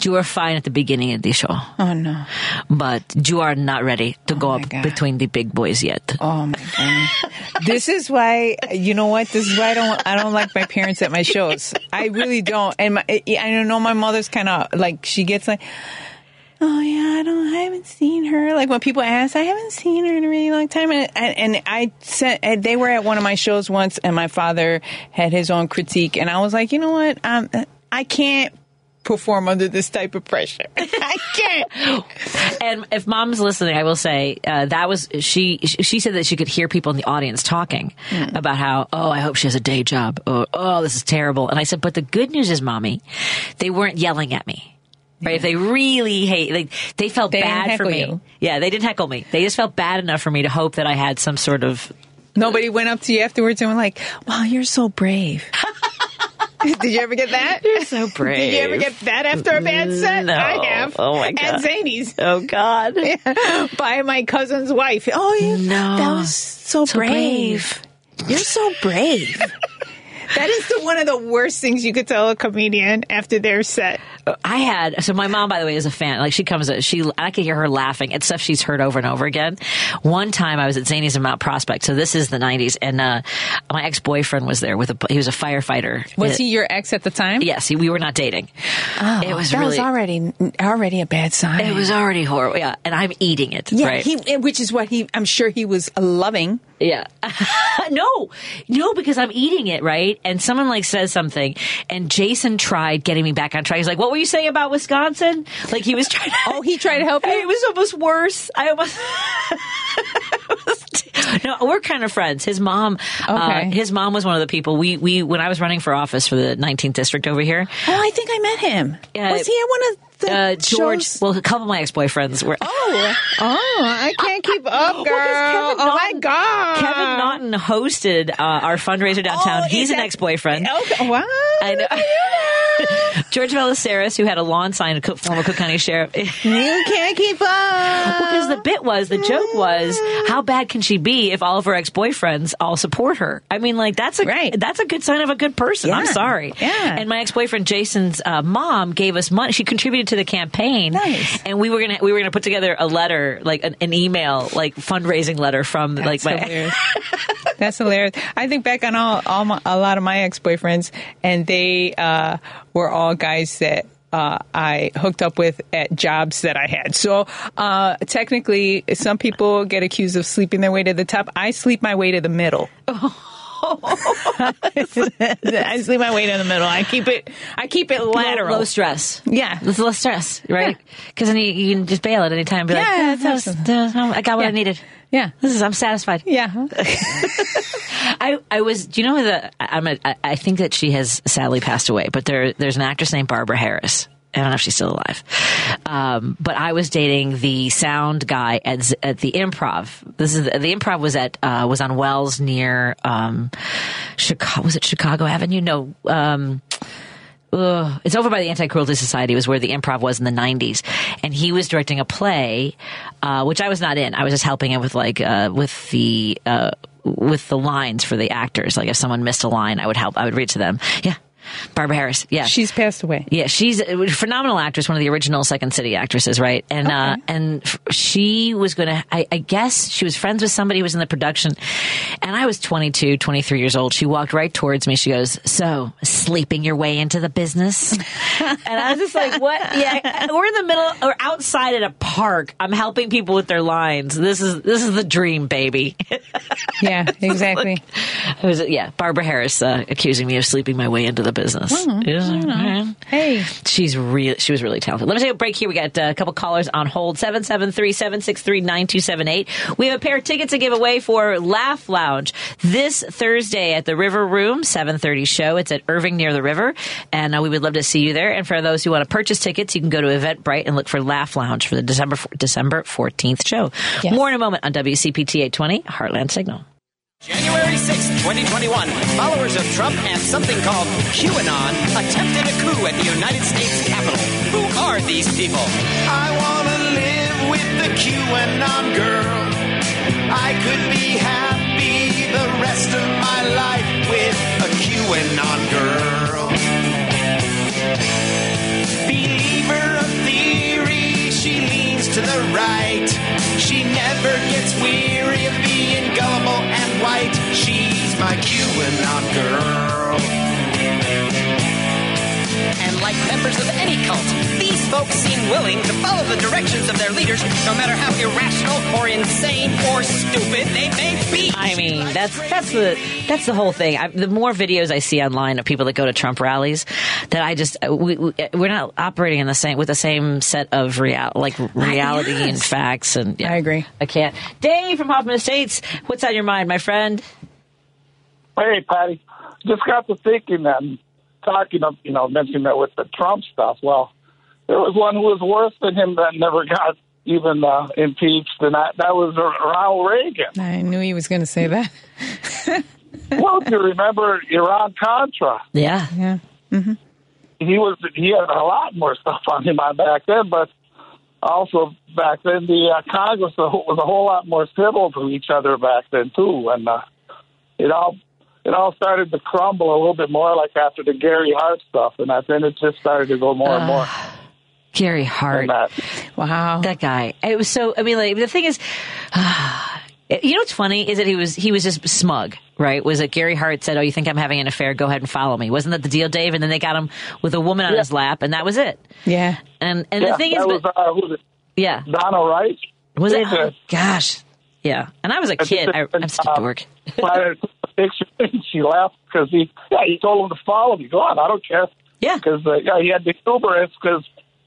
you were fine at the beginning of the show. Oh, no. But you are not ready to oh go up God. between the big boys yet. Oh, my God. This is why, you know what? This is why I don't I don't like my parents at my shows. I really don't. And my, I know my mother's kind of like, she gets like, oh, yeah, I don't, I haven't seen her. Like when people ask, I haven't seen her in a really long time. And, and, and I sent, and they were at one of my shows once and my father had his own critique. And I was like, you know what? Um, I can't perform under this type of pressure. I can't. And if Mom's listening, I will say uh, that was she. She said that she could hear people in the audience talking mm. about how, oh, I hope she has a day job. Or, oh, this is terrible. And I said, but the good news is, Mommy, they weren't yelling at me. Right, yeah. If they really hate, like, they felt they bad for me. You. Yeah, they didn't heckle me. They just felt bad enough for me to hope that I had some sort of. Nobody went up to you afterwards and were like, "Wow, you're so brave." Did you ever get that? You're so brave. Did you ever get that after a bad set? No. I have. Oh, my God. At Zanies. Oh, God. Yeah. By my cousin's wife. Oh, you, no. That was so, so brave. brave. You're so brave. That is the, one of the worst things you could tell a comedian after their set. I had, so my mom, by the way, is a fan. Like, she comes, she, I could hear her laughing at stuff she's heard over and over again. One time I was at Zanies in Mount Prospect, so this is the nineties, and uh, my ex-boyfriend was there with a, he was a firefighter. Was it, he your ex at the time? Yes, he, we were not dating. Oh, it was that really, was already, already a bad sign. It was already horrible, yeah, and I'm eating it, yeah, right? He, which is what he, I'm sure he was loving. Yeah. no, no, because I'm eating it, right? And someone like says something, and Jason tried getting me back on track. He's like, what were you saying about Wisconsin? Like, he was trying to. Oh, he tried to help you? It was almost worse. I almost. No, we're kind of friends. His mom, okay. uh, his mom was one of the people we, we, when I was running for office for the nineteenth district over here. Oh, I think I met him. Uh, was he at one of the uh, George, shows? Well, a couple of my ex-boyfriends were. Oh, oh, I can't keep up, girl. Well, Naughton, oh my God. Kevin Naughton hosted uh, our fundraiser downtown. Oh, He's an that, ex-boyfriend. Okay. Wow. I know. George Velaceris, who had a lawn sign, former Cook County sheriff. You can't keep up. Because the bit was, the joke was, how bad can she be if all of her ex-boyfriends all support her? I mean, like, that's a right. that's a good sign of a good person. Yeah. I'm sorry. Yeah. And my ex-boyfriend Jason's uh, mom gave us money. She contributed to the campaign. Nice. And we were gonna we were gonna put together a letter, like an, an email, like fundraising letter from that's like my. Hilarious. That's hilarious. I think back on all, all my, a lot of my ex-boyfriends, and they uh, were all guys that uh, I hooked up with at jobs that I had. So uh, technically, some people get accused of sleeping their way to the top. I sleep my way to the middle. Oh. I sleep my way to the middle. I keep it. I keep it lateral. Low, low stress. Yeah, it's low stress, right? Because yeah. then you, you can just bail at any time. And be like, yeah, oh, that was, that was, I got what yeah. I needed. Yeah, this is. I'm satisfied. Yeah. I I was. Do you know the? I'm. A, I think that she has sadly passed away. But there there's an actress named Barbara Harris. I don't know if she's still alive. Um, but I was dating the sound guy at, at the Improv. This is the, the Improv was at, uh, was on Wells near, um, Chicago. Was it Chicago Avenue? No, um, ugh, it's over by the Anti-Cruelty Society was where the Improv was in the nineties. And he was directing a play, uh, which I was not in. I was just helping him with like, uh, with the, uh, with the lines for the actors. Like if someone missed a line, I would help, I would read to them. Yeah. Barbara Harris, yeah, she's passed away. Yeah, she's a phenomenal actress, one of the original Second City actresses, right? And okay. uh, and she was going to, I guess, she was friends with somebody who was in the production. And I was twenty-two, twenty-three years old. She walked right towards me. She goes, "So, sleeping your way into the business?" And I was just like, "What?" Yeah, we're in the middle or outside at a park. I'm helping people with their lines. This is this is the dream, baby. Yeah, exactly. Like, it was yeah, Barbara Harris uh, accusing me of sleeping my way into the business. Mm-hmm. Yeah. Hey, she's real. She was really talented. Let me take a break here. We got uh, a couple callers on hold. seven seven three, seven six three, nine two seven eight. We have a pair of tickets to give away for Laugh Lounge this Thursday at the River Room, seven thirty show. It's at Irving near the river, and uh, we would love to see you there. And for those who want to purchase tickets, you can go to Eventbrite and look for Laugh Lounge for the December December fourteenth show. Yes. More in a moment on W C P T eight twenty Heartland Signal. January sixth, twenty twenty-one, followers of Trump and something called QAnon attempted a coup at the United States Capitol. Who are these people? I want to live with the QAnon girl. I could be happy the rest of my life with a QAnon girl. Believer of theory, she leans to the right. She never gets weary of being gullible and white. She's my QAnon girl. And like members of any cult, these folks seem willing to follow the directions of their leaders, no matter how irrational or insane or stupid they may be. I mean, that's that's the that's the whole thing. I, the more videos I see online of people that go to Trump rallies, that I just we, we we're not operating in the same with the same set of real like reality yes. and facts. And yeah, I agree. I can't. Dave from Hoffman Estates, what's on your mind, my friend? Hey, Patty. Just got to thinking that I'm talking of, you know, mentioning that with the Trump stuff. Well, there was one who was worse than him that never got even uh, impeached, and I, that was Ronald Reagan. I knew he was going to say that. Well, if you remember Iran-Contra. Yeah. yeah. Mm-hmm. He was. He had a lot more stuff on him back then, but also back then the uh, Congress was a whole lot more civil to each other back then, too, and uh, it all... It all started to crumble a little bit more, like after the Gary Hart stuff, and then it just started to go more uh, and more. Gary Hart, that. Wow, that guy! It was so. I mean, like the thing is, uh, you know what's funny is that he was he was just smug, right? Was it Gary Hart said, "Oh, you think I'm having an affair? Go ahead and follow me." Wasn't that the deal, Dave? And then they got him with a woman on yeah. his lap, and that was it. Yeah, and and yeah, the thing that is, was, but, uh, who was it? Yeah, Donald Wright was it? Oh, gosh. Yeah, and I was a kid. I, I'm such a dork. I took a picture, and she laughed because he, yeah, he told him to follow me. Go on, I don't care. Yeah. Because uh, yeah, he had the hubris because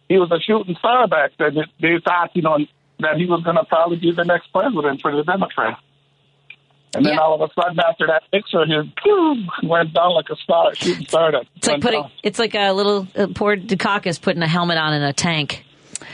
he was a shooting star back then. They thought, you know, that he was going to probably be the next president for the Democrats. And then yeah. all of a sudden, after that picture, he boom, went down like a star, shooting star. It's like putting, down. It's like a little uh, poor Dukakis putting a helmet on in a tank.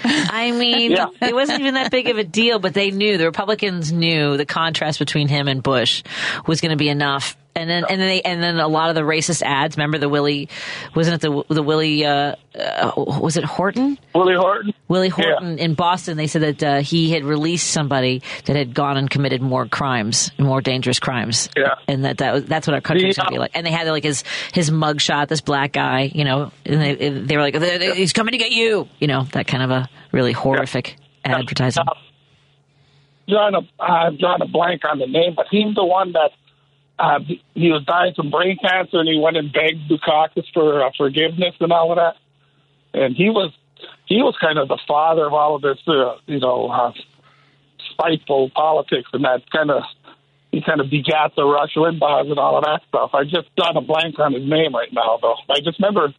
I mean, yeah. it wasn't even that big of a deal, but they knew, the Republicans knew the contrast between him and Bush was going to be enough. And then, and then, they, and then a lot of the racist ads. Remember the Willie? Wasn't it the the Willie? Uh, uh, was it Horton? Willie Horton. Willie Horton yeah. in Boston. They said that uh, he had released somebody that had gone and committed more crimes, more dangerous crimes. Yeah. And that, that was, that's what our country should yeah. be like. And they had like his his mugshot, this black guy, you know. And they they were like, he's coming to get you, you know, that kind of a really horrific yeah. advertisement. John, I'm drawing a blank on the name, but he's the one that. Uh, he was dying from brain cancer, and he went and begged Dukakis for uh, forgiveness and all of that. And he was he was kind of the father of all of this, uh, you know, uh, spiteful politics, and that kind of he kind of begat the Rush Limbaughs and all of that stuff. I just got a blank on his name right now, though. I just remember,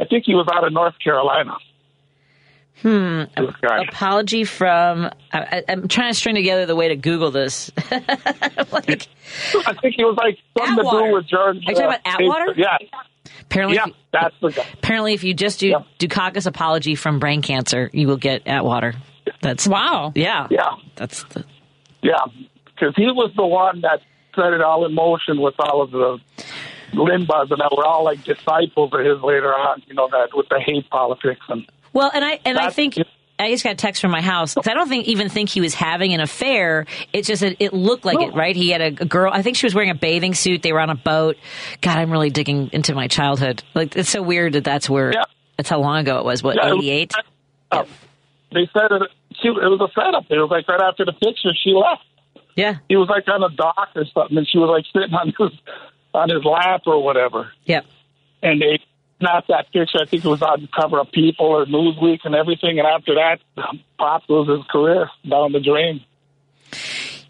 I think he was out of North Carolina. Hmm. Apology from. I, I'm trying to string together the way to Google this. Like, I think it was like something Atwater. To do with George. Are you talking about Atwater? Yeah. Apparently, yeah, if you, that's the guy. Apparently, if you just do yeah. Dukakis apology from brain cancer, you will get Atwater. That's wow. Yeah. Yeah. That's the. Yeah, because he was the one that set it all in motion with all of the Limbaughs, and that were all like disciples of his later on. You know that with the hate politics and. Well, and I and That's, I think I just got a text from my house because I don't think even think he was having an affair. It's just that it looked like it, right? He had a, a girl. I think she was wearing a bathing suit. They were on a boat. God, I'm really digging into my childhood. Like it's so weird that that's where yeah. that's how long ago it was. What yeah, eighty-eight? Uh, yeah. They said it. She, it was a setup. It was like right after the picture, she left. Yeah, he was like on a dock or something, and she was like sitting on his on his lap or whatever. Yeah, and they. Not that picture. I think it was on the cover of People or Newsweek and everything. And after that, Pop loses his career down the drain.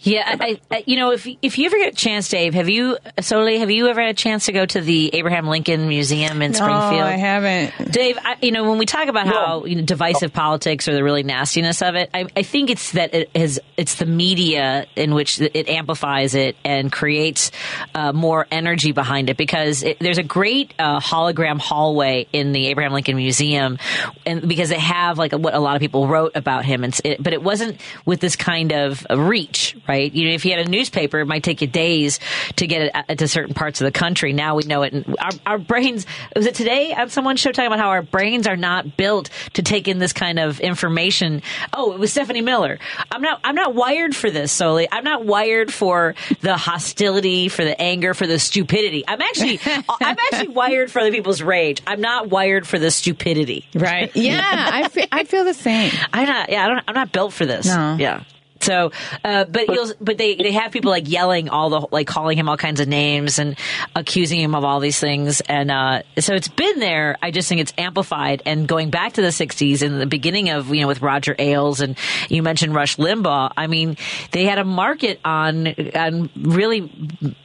Yeah, I, I, you know, if if you ever get a chance, Dave, have you, Soli, have you ever had a chance to go to the Abraham Lincoln Museum in Springfield? No, I haven't. Dave, I, you know, when we talk about no. how you know, divisive no. politics or the really nastiness of it, I, I think it's that it has, it's the media in which it amplifies it and creates uh, more energy behind it because it, there's a great uh, hologram hallway in the Abraham Lincoln Museum, and because they have like what a lot of people wrote about him, and it, but it wasn't with this kind of reach. Right. You know, if you had a newspaper, it might take you days to get it to certain parts of the country. Now we know it. And our, our brains. Was it today on someone's show talking about how our brains are not built to take in this kind of information? Oh, it was Stephanie Miller. I'm not I'm not wired for this, Soli. I'm not wired for the hostility, for the anger, for the stupidity. I'm actually I'm actually wired for other people's rage. I'm not wired for the stupidity. Right. Yeah. I, feel, I feel the same. I'm not. Yeah. I don't, I'm not built for this. No. Yeah. So, uh, but but, you'll, but they, they have people like yelling all the, like calling him all kinds of names and accusing him of all these things. And, uh, so it's been there. I just think it's amplified and going back to the sixties and the beginning of, you know, with Roger Ailes and you mentioned Rush Limbaugh. I mean, they had a market on, on really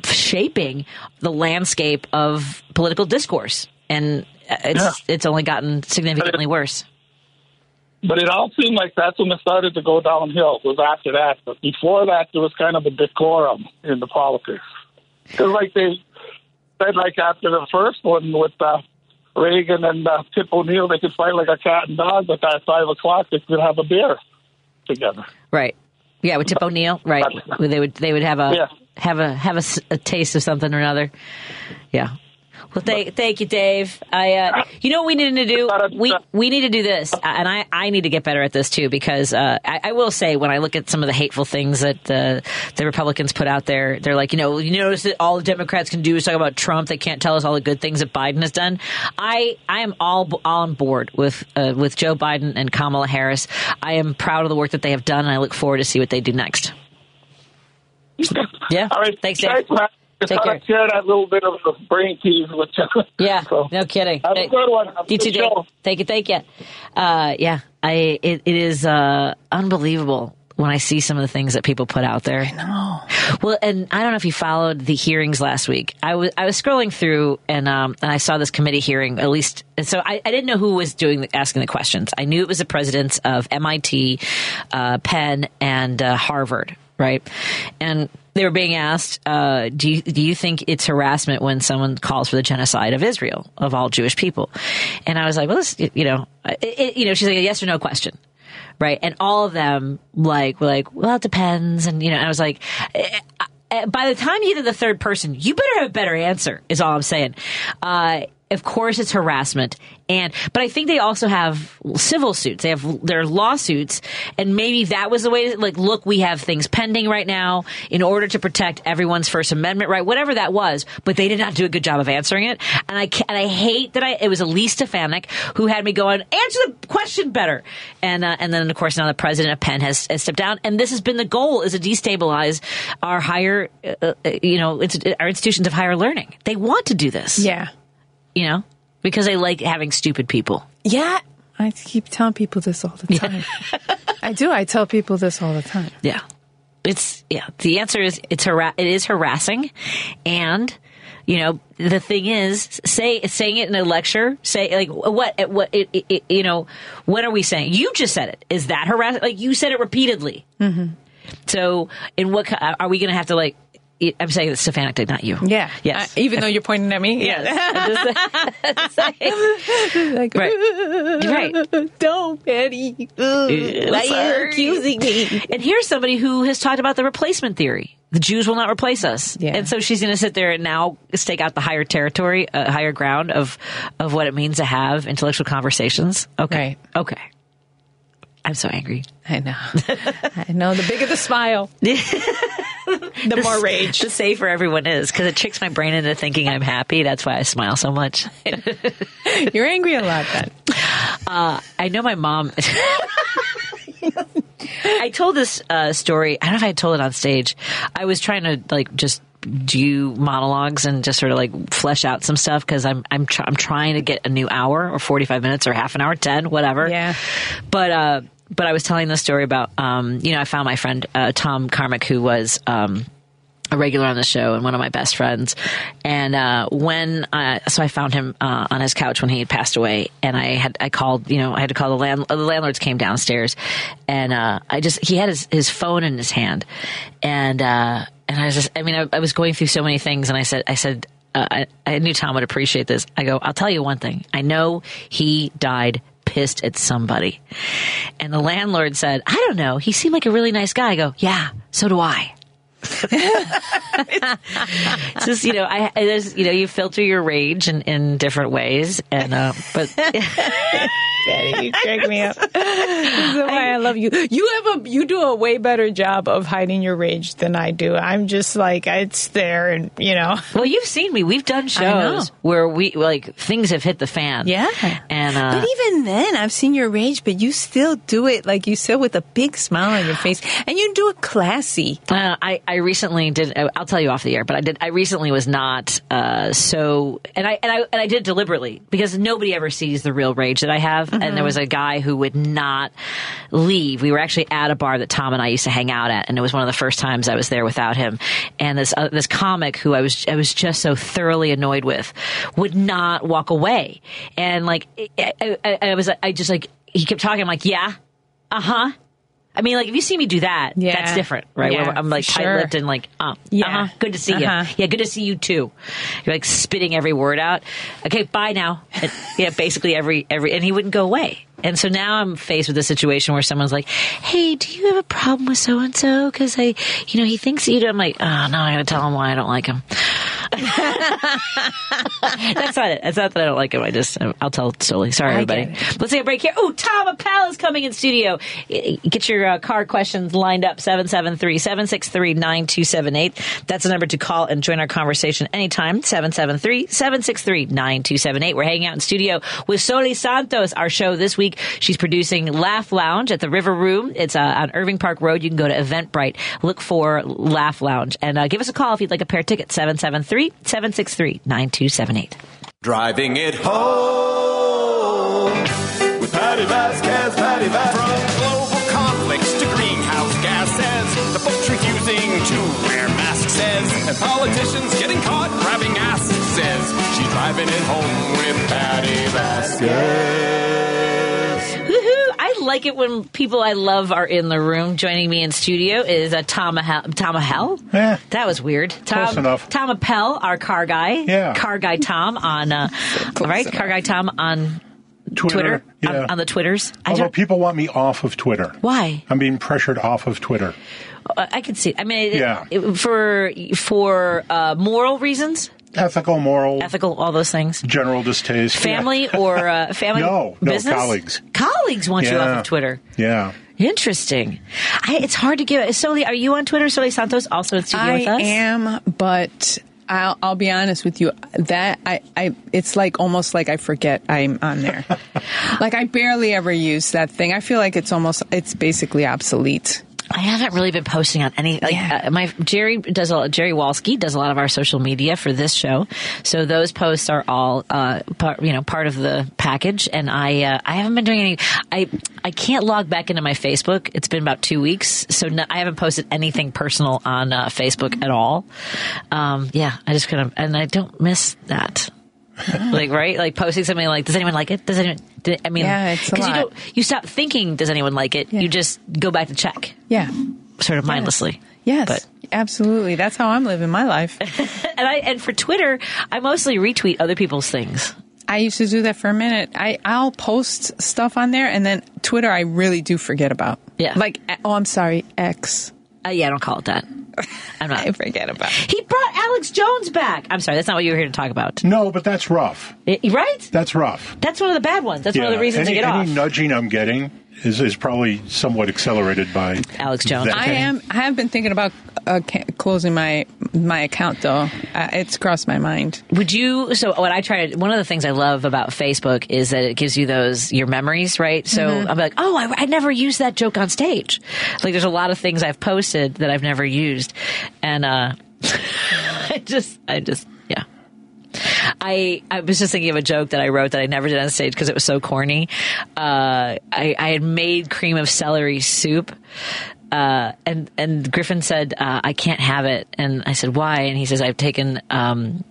shaping the landscape of political discourse. And it's, yeah. it's only gotten significantly worse. But it all seemed like that's when it started to go downhill, was after that. But before that, there was kind of a decorum in the politics. Because, like they said, like after the first one with uh, Reagan and uh, Tip O'Neill, they could fight like a cat and dog, but at five o'clock, they could have a beer together. Right. Yeah, with Tip O'Neill, right. They would they would have a yeah. have a, have a, a taste of something or another. Yeah. Well, thank, thank you, Dave. I, uh, you know what we need to do? We we need to do this, and I, I need to get better at this, too, because uh, I, I will say when I look at some of the hateful things that the, the Republicans put out there, they're like, you know, you notice that all the Democrats can do is talk about Trump. They can't tell us all the good things that Biden has done. I, I am all, all on board with, uh, with Joe Biden and Kamala Harris. I am proud of the work that they have done, and I look forward to see what they do next. Yeah. All right. Thanks, Dave. Take care. I share that little bit of the brain tease with you. Yeah, so, no kidding. Have a good one. Have you too, Dave. Thank you, thank you. Uh, yeah, I it, it is uh, unbelievable when I see some of the things that people put out there. I know. Well, and I don't know if you followed the hearings last week. I was I was scrolling through and um and I saw this committee hearing. At least, and so I, I didn't know who was doing the, asking the questions. I knew it was the presidents of M I T, uh, Penn, and uh, Harvard, right? And they were being asked, uh, do you, do you think it's harassment when someone calls for the genocide of Israel, of all Jewish people? And I was like, well, this, you know, it, it, you know, she's like a yes or no question. Right. And all of them like were like, well, it depends. And, you know, and I was like, I, I, by the time you get to the third person, you better have a better answer is all I'm saying. Uh, Of course, it's harassment, and but I think they also have civil suits. They have their lawsuits, and maybe that was the way. Like, look, we have things pending right now in order to protect everyone's First Amendment right, whatever that was. But they did not do a good job of answering it, and I and I hate that I. It was Elise Stefanik who had me going, answer the question better, and uh, and then of course now the president of Penn has, has stepped down, and this has been the goal is to destabilize our higher, uh, you know, our institutions of higher learning. They want to do this, yeah. You know, because I like having stupid people. Yeah. I keep telling people this all the time. Yeah. I do. I tell people this all the time. Yeah. It's, yeah. The answer is it's hara- it is harassing. And, you know, the thing is, say saying it in a lecture, say like what, what, it, it, it, you know, what are we saying? You just said it. Is that harassing? Like you said it repeatedly. Mm-hmm. So in what, are we going to have to like, I'm saying that Stefanik did, not you. Yeah. Yes. Uh, even though you're pointing at me. Yes. Yes. Just, just like, right. Right. Don't, Patti. Why are you accusing me? And here's somebody who has talked about the replacement theory. The Jews will not replace us. Yeah. And so she's going to sit there and now stake out the higher territory, uh, higher ground of, of what it means to have intellectual conversations. Okay. Right. Okay. I'm so angry. I know. I know. The bigger the smile. The more rage. The safer everyone is, because it tricks my brain into thinking I'm happy. That's why I smile so much. You're angry a lot, then. Uh, I know my mom... I told this uh, story. I don't know if I told it on stage. I was trying to, like, just... do monologues and just sort of like flesh out some stuff because I'm I'm tr- I'm trying to get a new hour or forty-five minutes or half an hour, ten, whatever. Yeah. But uh, but I was telling this story about um, you know, I found my friend uh, Tom Carmack, who was um, a regular on the show and one of my best friends. And uh, when I, so I found him uh, on his couch when he had passed away, and I had I called you know I had to call the land the landlords came downstairs, and uh, I just he had his his phone in his hand, and. Uh, And I was just, I mean, I, I was going through so many things, and I said, I said, uh, I, I knew Tom would appreciate this. I go, I'll tell you one thing. I know he died pissed at somebody. And the landlord said, I don't know. He seemed like a really nice guy. I go, yeah, so do I. It's just, you know, I, there's, you know, you filter your rage in, in different ways. And, uh, but. Daddy, you crack me up. This is why I, I love you. You have a you do a way better job of hiding your rage than I do. I'm just like, it's there, and you know. Well, you've seen me. We've done shows where we like things have hit the fan. Yeah, and uh, but even then, I've seen your rage, but you still do it like you said with a big smile on your face, and you do it classy. Uh, I I recently did. I'll tell you off the air, but I did. I recently was not uh, so, and I and I and I did it deliberately because nobody ever sees the real rage that I have. Mm-hmm. And there was a guy who would not leave. We were actually at a bar that Tom and I used to hang out at, and it was one of the first times I was there without him. And this uh, this comic who I was I was just so thoroughly annoyed with would not walk away. And like I, I, I was I just like he kept talking. I'm like, yeah, uh huh. I mean, like, if you see me do that, yeah. that's different, right? Yeah, where I'm, like, sure. tight-lipped and, like, uh, yeah. uh-huh, good to see uh-huh. you. Yeah, good to see you, too. You're, like, spitting every word out. Okay, bye now. And, yeah, basically every, every, and he wouldn't go away. And so now I'm faced with a situation where someone's like, hey, do you have a problem with so-and-so? Because I, you know, he thinks you do. I'm like, oh, no, I gotta tell him why I don't like him. That's not it. That's not that I don't like him. I just, I'll tell Soli. Sorry, everybody. Let's take a break here. Oh, Tom Appel is coming in studio. Get your uh, car questions lined up. seven seven three, seven six three, nine two seven eight. That's the number to call and join our conversation anytime. seven seven three, seven six three, nine two seven eight. We're hanging out in studio with Soli Santos, our show this week. She's producing Laugh Lounge at the River Room. It's uh, on Irving Park Road. You can go to Eventbrite, look for Laugh Lounge, and uh, give us a call if you'd like a pair of tickets, seven seven three, seven six three, nine two seven eight. Driving it home with Patti Vasquez, Patti Vasquez. From global conflicts to greenhouse gases, the folks refusing to wear masks says, and politicians getting caught grabbing ass says, she's driving it home with Patti Vasquez. Like it when people I love are in the room. Joining me in studio is a Tom Appel. Yeah. That was weird. Tom, close enough. Tom Appel, our car guy. Yeah. Car guy Tom on, uh, right? Enough. Car guy Tom on Twitter. Twitter. Yeah. On, on the Twitters. Although I people want me off of Twitter. Why? I'm being pressured off of Twitter. I can see. I mean, yeah. it, it, for, for uh, moral reasons. Ethical, moral. Ethical, all those things. General distaste. Family yeah. or uh, family no, no, business? colleagues. Colleagues want yeah. you off of Twitter. Yeah. Interesting. I, it's hard to give. Soli, are you on Twitter? Soli Santos also in studio I with us? I am, but I'll, I'll be honest with you. That I, I, it's like almost like I forget I'm on there. Like I barely ever use that thing. I feel like it's almost, it's basically obsolete. I haven't really been posting on any. Like, yeah. uh, my Jerry does a, Jerry Walsky does a lot of our social media for this show, so those posts are all uh, part, you know part of the package. And I uh, I haven't been doing any. I I can't log back into my Facebook. It's been about two weeks, so no, I haven't posted anything personal on uh, Facebook at all. Um, yeah, I just kind of and I don't miss that. Like right, like posting something like, does anyone like it? Does anyone? Did, I mean, yeah, it's a lot. You don't, you stop thinking, does anyone like it? Yeah. You just go back to check. Yeah, sort of mindlessly. Yes, yes. But. Absolutely. That's how I'm living my life. and I and for Twitter, I mostly retweet other people's things. I used to do that for a minute. I I'll post stuff on there, and then Twitter, I really do forget about. Yeah, like oh, I'm sorry, X. Uh, yeah, I don't call it that. I'm not. I forget about it. He brought Alex Jones back. I'm sorry, that's not what you were here to talk about. No, but that's rough. It, right? That's rough. That's one of the bad ones. That's yeah. one of the reasons any, to get any off. Any nudging I'm getting is, is probably somewhat accelerated by Alex Jones. I thing. am. I have been thinking about uh, ca- closing my my account, though. Uh, it's crossed my mind. Would you? So what I try to. One of the things I love about Facebook is that it gives you those your memories, right? So mm-hmm. I'm like, oh, I, I never used that joke on stage. Like there's a lot of things I've posted that I've never used, and uh, I just, I just, yeah. I, I was just thinking of a joke that I wrote that I never did on stage because it was so corny. Uh, I, I had made cream of celery soup. Uh, and, and Griffin said, uh, I can't have it. And I said, why? And he says, I've taken... Um,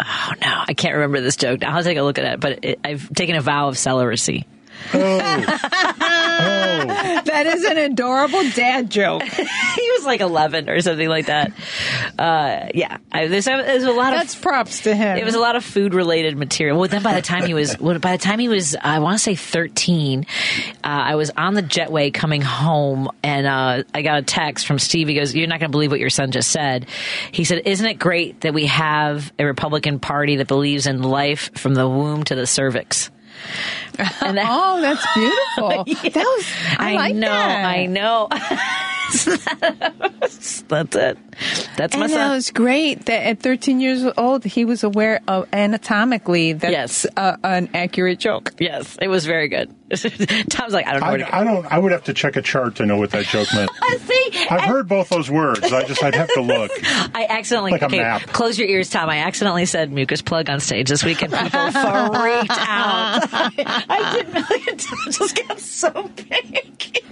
oh, no. I can't remember this joke. I'll take a look at it. But it, I've taken a vow of celibacy. Oh. Oh. That is an adorable dad joke. He was like eleven or something like that. Uh, yeah, I, there's, there's a lot. That's of, props to him. It was a lot of food related material. Well, then by the time he was, well, by the time he was, I want to say thirteen. Uh, I was on the jetway coming home, and uh, I got a text from Steve. He goes, "You're not going to believe what your son just said." He said, "Isn't it great that we have a Republican Party that believes in life from the womb to the cervix?" And that, oh, that's beautiful. Yeah. That was, I, I like know, that. I know, I know. That's it. That's and my son. That was great. That at thirteen years old, he was aware of anatomically that's yes. uh, an accurate joke. Yes, it was very good. Tom's like, I don't know. I, what I don't. I would have to check a chart to know what that joke meant. See, I've I, heard both those words. I just, I'd have to look. I accidentally like okay, a map. Close your ears, Tom. I accidentally said mucus plug on stage this weekend. People freaked out. I, I didn't really. It just got so big.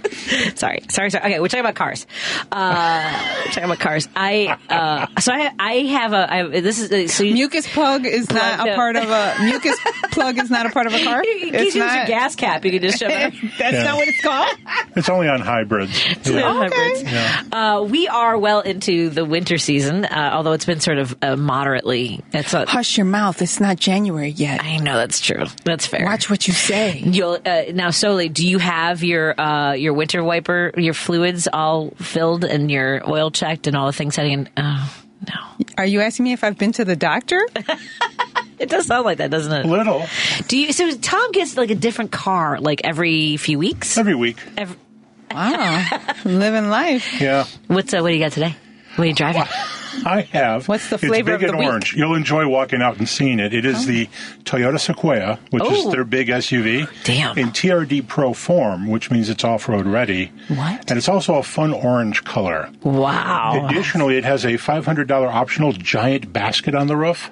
Sorry, sorry, sorry. Okay, we're talking about cars. Uh, we're talking about cars. I uh, so I I have a I, this is a, so you, mucus plug is plug, not a no. part of a mucus plug is not a part of a car. You, you it's use not, your gas cap. You can just shove it. That's yeah. not what it's called. It's only on hybrids. It's yeah. on okay. hybrids. Yeah. Uh, we are well into the winter season, uh, although it's been sort of uh, moderately. It's a, hush your mouth. It's not January yet. I know that's true. That's fair. Watch what you say. You'll uh, now, Soli. Do you have your uh, your winter wiper, your fluids all filled, and your oil checked, and all the things heading in? Oh, no. Are you asking me if I've been to the doctor? It does sound like that, doesn't it? Little. Do you? So Tom gets like a different car like every few weeks. Every week. Every, wow, living life. Yeah. What's uh, what do you got today? What are you driving? I have. What's the flavor of the week? It's big and orange. You'll enjoy walking out and seeing it. It is oh. the Toyota Sequoia, which oh. is their big S U V. Damn. In T R D Pro form, which means it's off-road ready. What? And it's also a fun orange color. Wow. Additionally, it has a five hundred dollars optional giant basket on the roof.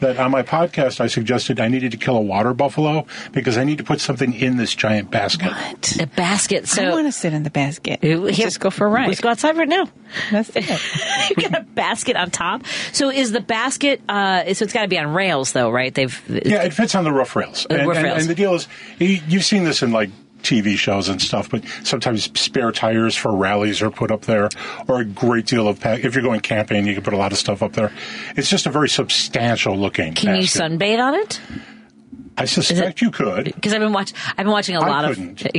That on my podcast, I suggested I needed to kill a water buffalo because I need to put something in this giant basket. What? A basket. So I want to sit in the basket. Let's just go for a ride. Let's go outside right now. That's it. You got a basket on top. So is the basket, uh, so it's got to be on rails, though, right? They've Yeah, it fits on the roof rails. The and, roof and, rails. And the deal is, you've seen this in, like, T V shows and stuff, but sometimes spare tires for rallies are put up there, or a great deal of pack. If you're going camping, you can put a lot of stuff up there. It's just a very substantial looking. Can basket. You sunbathe on it? I suspect it, you could, because I've been watching. I've been watching a I lot couldn't. of.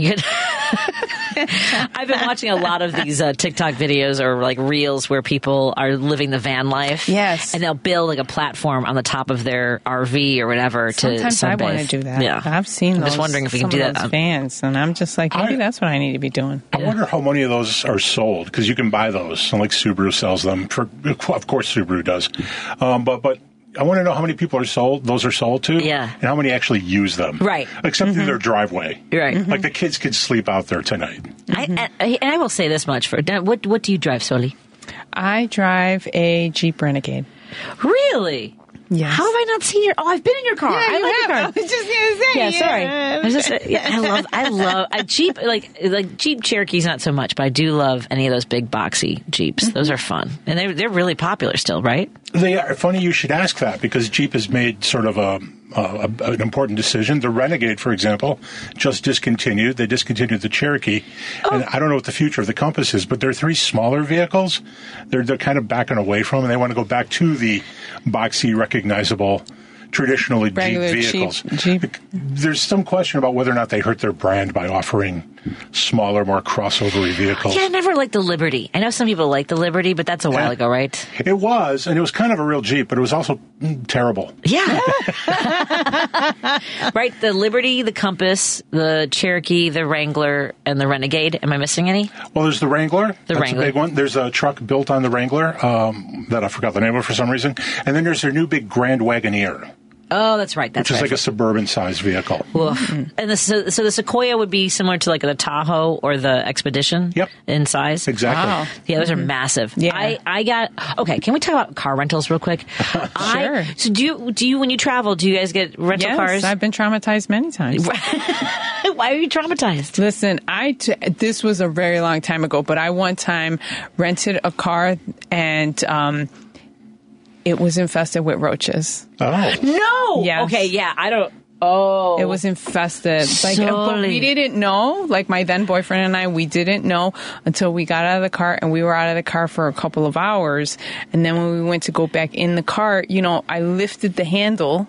I've been watching a lot of these uh, TikTok videos or like reels where people are living the van life. Yes, and they'll build like a platform on the top of their R V or whatever. Sometimes to sunbathe. I want to do that. Yeah, I've seen. I'm those, just wondering if we can do that on vans, and I'm just like, maybe I, that's what I need to be doing. I yeah. wonder how many of those are sold, because you can buy those, and like Subaru sells them. For, of course, Subaru does, um, but but. I want to know how many people are sold. Those are sold to, yeah, and how many actually use them, right? Except mm-hmm. through their driveway, right? Mm-hmm. Like the kids could sleep out there tonight. Mm-hmm. I, I, and I will say this much for what? What do you drive, Soli? I drive a Jeep Renegade. Really? Yes. How have I not seen your? Oh, I've been in your car. Yeah, I you like have. Your car. I was just gonna say. Yeah, sorry. Yeah. I, was just, yeah, I love. I love a Jeep. Like like Jeep Cherokees, not so much, but I do love any of those big boxy Jeeps. Mm-hmm. Those are fun, and they're they're really popular still, right? They are. Funny you should ask that, because Jeep has made sort of a. Uh, an important decision. The Renegade, for example, just discontinued. They discontinued the Cherokee. Oh. And I don't know what the future of the Compass is, but they're three smaller vehicles. They're, they're kind of backing away from, and they want to go back to the boxy, recognizable, traditionally Regular Jeep vehicles. Jeep, Jeep. There's some question about whether or not they hurt their brand by offering smaller, more crossover-y vehicles. Yeah, I never liked the Liberty. I know some people like the Liberty, but that's a while yeah. ago, right? It was, and it was kind of a real Jeep, but it was also mm, terrible. Yeah. Right, the Liberty, the Compass, the Cherokee, the Wrangler, and the Renegade. Am I missing any? Well, there's the Wrangler. The that's Wrangler. A big one. There's a truck built on the Wrangler um, that I forgot the name of for some reason. And then there's their new big Grand Wagoneer. Oh, that's right. That's Which is right. like a suburban-sized vehicle. Mm-hmm. And the, so, so the Sequoia would be similar to like the Tahoe or the Expedition yep. in size? Exactly. Wow. Yeah, those mm-hmm. are massive. Yeah. I, I got... Okay, can we talk about car rentals real quick? Sure. I, so do you, do you, when you travel, do you guys get rental yes, cars? Yes, I've been traumatized many times. Why are you traumatized? Listen, I t- this was a very long time ago, but I one time rented a car and... Um, It was infested with roaches. Oh. No! Yes. Okay, yeah, I don't... Oh. It was infested. Like, but we didn't know. Like, my then-boyfriend and I, we didn't know until we got out of the car, and we were out of the car for a couple of hours. And then when we went to go back in the car, you know, I lifted the handle...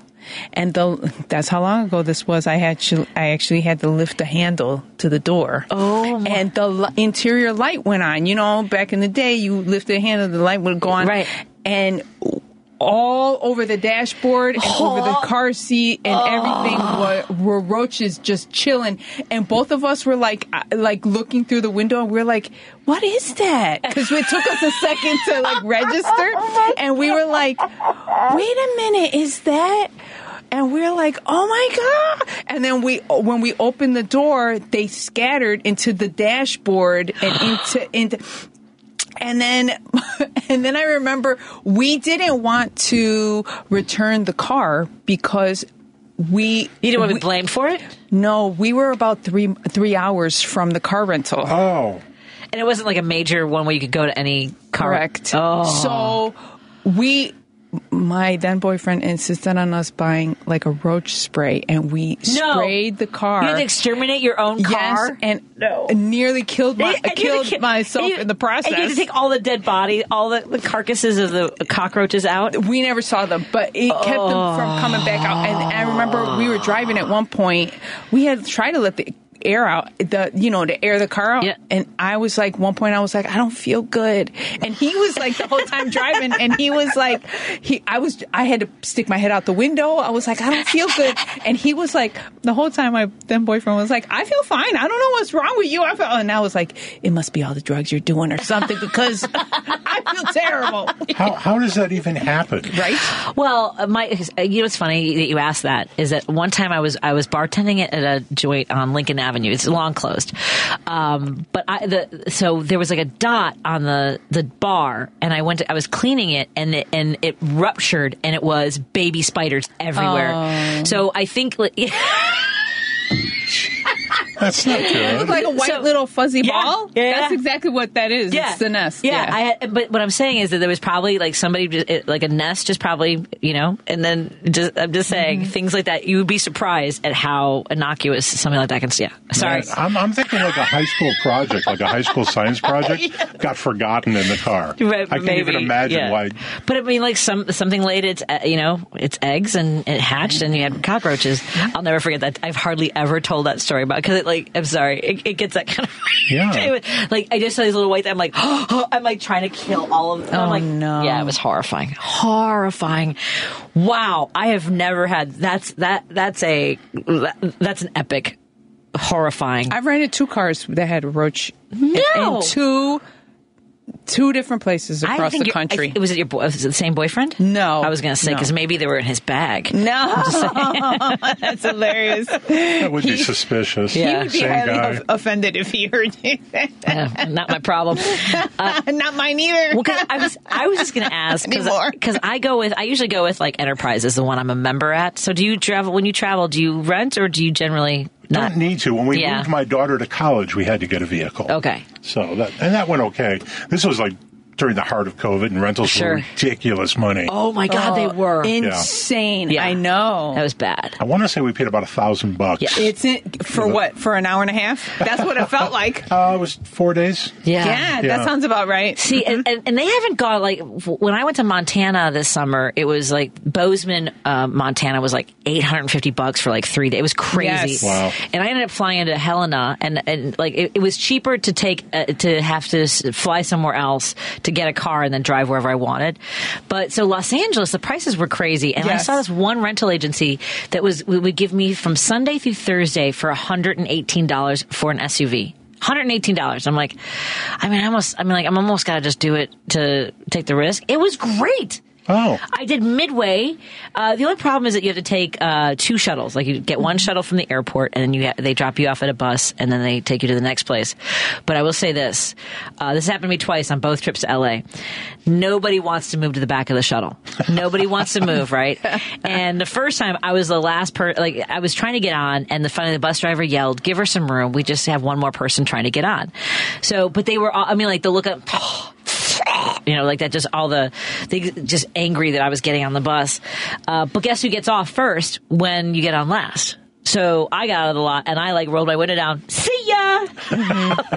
And the, that's how long ago this was. I had to, I actually had to lift the handle to the door. Oh, my. And the li- interior light went on. You know, back in the day, you lift the handle, the light would go on. Right. And all over the dashboard and oh. over the car seat and oh. everything were, were roaches just chilling. And both of us were like, like looking through the window, and we're like, what is that? Because it took us a second to like register, and we were like, wait a minute, is that? And we're like, oh my God. And then we, when we opened the door, they scattered into the dashboard and into, into, and then, and then I remember we didn't want to return the car because we... You didn't want to be blamed for it? No, we were about three, three hours from the car rental. Oh. And it wasn't like a major one where you could go to any car. Correct. Oh. So we... My then boyfriend insisted on us buying like a roach spray, and we no. sprayed the car. You had to exterminate your own car? Yes, and no. nearly killed my, I, I killed ki- myself you, in the process. And you had to take all the dead bodies, all the, the carcasses of the cockroaches out? We never saw them, but it oh. kept them from coming back out. And I remember we were driving at one point. We had tried to let the air out, the you know, to air the car out. Yeah. And I was like, one point I was like, I don't feel good. And he was like the whole time driving, and he was like, he, I was, I had to stick my head out the window. I was like, I don't feel good. And he was like, the whole time my then boyfriend was like, I feel fine. I don't know what's wrong with you. I feel, and I was like, it must be all the drugs you're doing or something, because I feel terrible. How, how does that even happen? Right? Well, my, you know, it's funny that you asked that, is that one time I was, I was bartending at a joint on Lincoln Avenue. It's long closed, um, but I the so there was like a dot on the, the bar, and I went to, I was cleaning it, and it, and it ruptured, and it was baby spiders everywhere. Oh. So I think. That's not good. It looked like a white so, little fuzzy yeah, ball. Yeah, that's exactly what that is. Yeah, it's the nest. Yeah, yeah. I, but what I'm saying is that there was probably like somebody, just, it, like a nest, just probably, you know, and then just, I'm just saying mm-hmm. things like that. You would be surprised at how innocuous something like that can. Yeah, sorry. Man, I'm, I'm thinking like a high school project, like a high school science project, yeah. got forgotten in the car. Right, I can't maybe, even imagine yeah. why. But I mean, like some something late. It's uh, you know, it's eggs and it hatched, and you had cockroaches. I'll never forget that. I've hardly ever told that story about because. Like, I'm sorry, it, it gets that kind of. Yeah. Like, I just saw these little white. I'm like, oh, I'm like trying to kill all of them. Oh, I'm like, no. Yeah, it was horrifying. Horrifying. Wow, I have never had. That's that. That's a. That's an epic, horrifying. I've rented two cars that had roach. No. In, in two. Two different places across the country. I, was it your boy, was it the same boyfriend? No, I was going to say because no. maybe they were in his bag. No, that's hilarious. That would he, be suspicious. Yeah. He would be same highly guy. Offended if he heard you. uh, not my problem. Uh, not mine either. Well, I was I was just going to ask because I go with I usually go with like Enterprise is the one I'm a member at. So do you travel when you travel? Do you rent or do you generally? Not, Don't need to. When we yeah. moved my daughter to college, we had to get a vehicle. Okay. So that and that went okay. This was like during the heart of COVID, and rentals sure. were ridiculous money. Oh my God, oh, they were insane. Yeah. Yeah. I know that was bad. I want to say we paid about a thousand bucks. It's it, for yeah. what? For an hour and a half? That's what it felt like. uh, it was four days. Yeah. yeah, yeah, that sounds about right. See, mm-hmm. and, and, and they haven't gone like when I went to Montana this summer. It was like Bozeman, uh, Montana was like eight hundred and fifty bucks for like three days. It was crazy. Yes. Wow. And I ended up flying to Helena, and and like it, it was cheaper to take uh, to have to fly somewhere else. To get a car and then drive wherever I wanted. But so Los Angeles, the prices were crazy. And yes. I saw this one rental agency that was would give me from Sunday through Thursday for one hundred eighteen dollars for an S U V. one hundred eighteen dollars. I'm like, I mean, I almost, I mean, like, I'm almost got to just do it to take the risk. It was great. Oh. I did Midway. Uh, the only problem is that you have to take uh, two shuttles. Like you get one shuttle from the airport, and then you ha- they drop you off at a bus, and then they take you to the next place. But I will say this. Uh, this happened to me twice on both trips to L A. Nobody wants to move to the back of the shuttle. Nobody wants to move, right? And the first time, I was the last person. Like, I was trying to get on, and the, finally the bus driver yelled, give her some room. We just have one more person trying to get on. So, but they were all, I mean, like, the look up. Oh, you know, like that, just all the, they just angry that I was getting on the bus. Uh, but guess who gets off first when you get on last? So I got out of the lot and I like rolled my window down. See ya! Mm-hmm.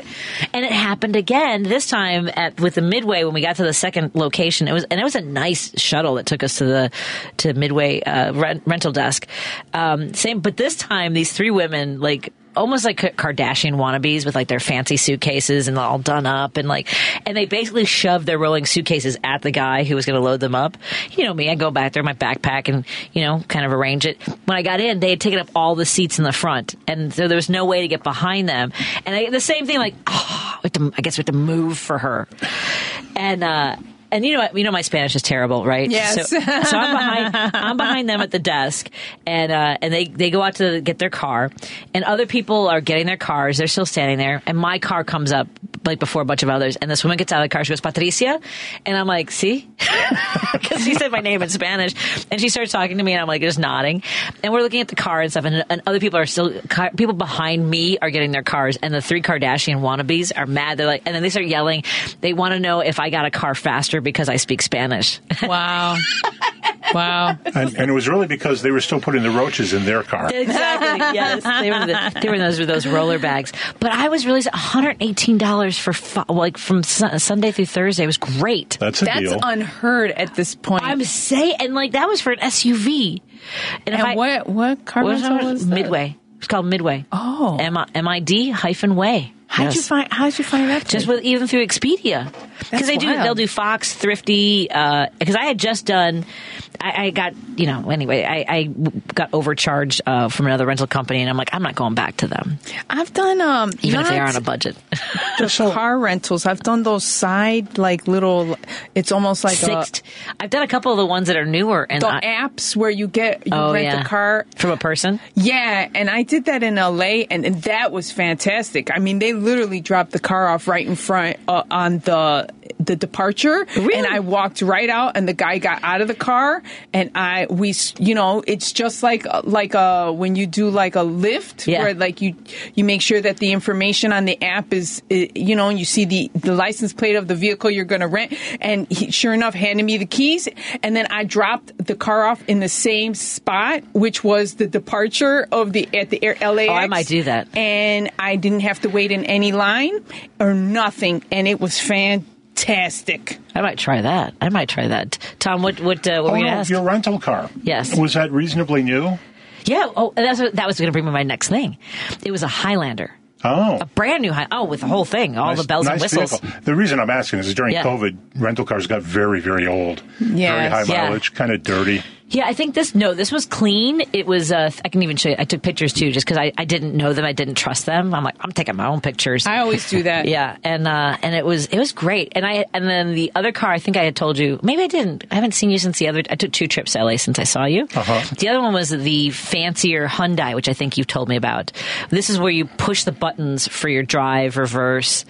And it happened again, this time at with the Midway when we got to the second location. It was and it was a nice shuttle that took us to the to Midway uh, rent, rental desk. Um, same, but this time these three women like. almost like Kardashian wannabes with like their fancy suitcases and all done up and like, and they basically shoved their rolling suitcases at the guy who was going to load them up. You know me, I go back there, my backpack, and, you know, kind of arrange it. When I got in, they had taken up all the seats in the front, and so there was no way to get behind them. And I, the same thing, like, oh, to, I guess we have to move for her. And, uh, And you know, you know my Spanish is terrible, right? Yes. So, so I'm behind, I'm behind them at the desk, and uh, and they, they go out to get their car, and other people are getting their cars. They're still standing there, and my car comes up like before a bunch of others, and this woman gets out of the car. She goes, "Patricia," and I'm like, "See," because she said my name in Spanish, and she starts talking to me, and I'm like just nodding, and we're looking at the car and stuff, and, and other people are still car, people behind me are getting their cars, and the three Kardashian wannabes are mad. They're like, and then they start yelling. They want to know if I got a car faster because I speak Spanish. Wow. Wow. And, and it was really because they were still putting the roaches in their car. Exactly. Yes. They were, the, they were those, those roller bags. But I was really one hundred eighteen dollars for fo- like from su- Sunday through Thursday. It was great. That's a That's deal. That's unheard at this point. I'm saying, and like that was for an S U V. And, and I, what, what car what was, was, was that? Midway. It's called Midway. Oh. M I D hyphen way. How'd yes. you find? How'd you find that? Just with even through Expedia, because they do. Wild. They'll do Fox, Thrifty. Because uh, I had just done. I, I got you know anyway. I, I got overcharged uh, from another rental company, and I'm like, I'm not going back to them. I've done um, even if they are on a budget. Just so, car rentals. I've done those side like little. It's almost like sixed. A, I've done a couple of the ones that are newer and the I, apps where you get you oh, rent yeah. a car from a person. Yeah, and I did that in L A, and, and that was fantastic. I mean, they. Literally dropped the car off right in front uh, on the the departure, really? And I walked right out, and the guy got out of the car, and I we you know it's just like like a when you do like a Lyft, yeah. where like you you make sure that the information on the app is you know and you see the the license plate of the vehicle you're going to rent, and he, sure enough handed me the keys, and then I dropped the car off in the same spot, which was the departure of the at the L A X. Oh, I might do that, and I didn't have to wait in any line or nothing, and it was fantastic. I might try that. I might try that. Tom, what what, uh, what oh, were you going to ask? Your rental car. Yes. Was that reasonably new? Yeah. Oh, and that's what, that was going to bring me my next thing. It was a Highlander. Oh. A brand new Highlander. Oh, with the whole thing. All nice, the bells nice and whistles. Vehicle. The reason I'm asking is during yeah. COVID, rental cars got very, very old. Yes. Very high yeah. mileage, kind of dirty. Yeah, I think this, no, this was clean. It was, uh, I can even show you, I took pictures too, just because I, I didn't know them, I didn't trust them. I'm like, I'm taking my own pictures. I always do that. Yeah, and uh, and it was it was great. And I and then the other car, I think I had told you, maybe I didn't, I haven't seen you since the other, I took two trips to L A since I saw you. Uh-huh. The other one was the fancier Hyundai, which I think you've told me about. This is where you push the buttons for your drive, reverse.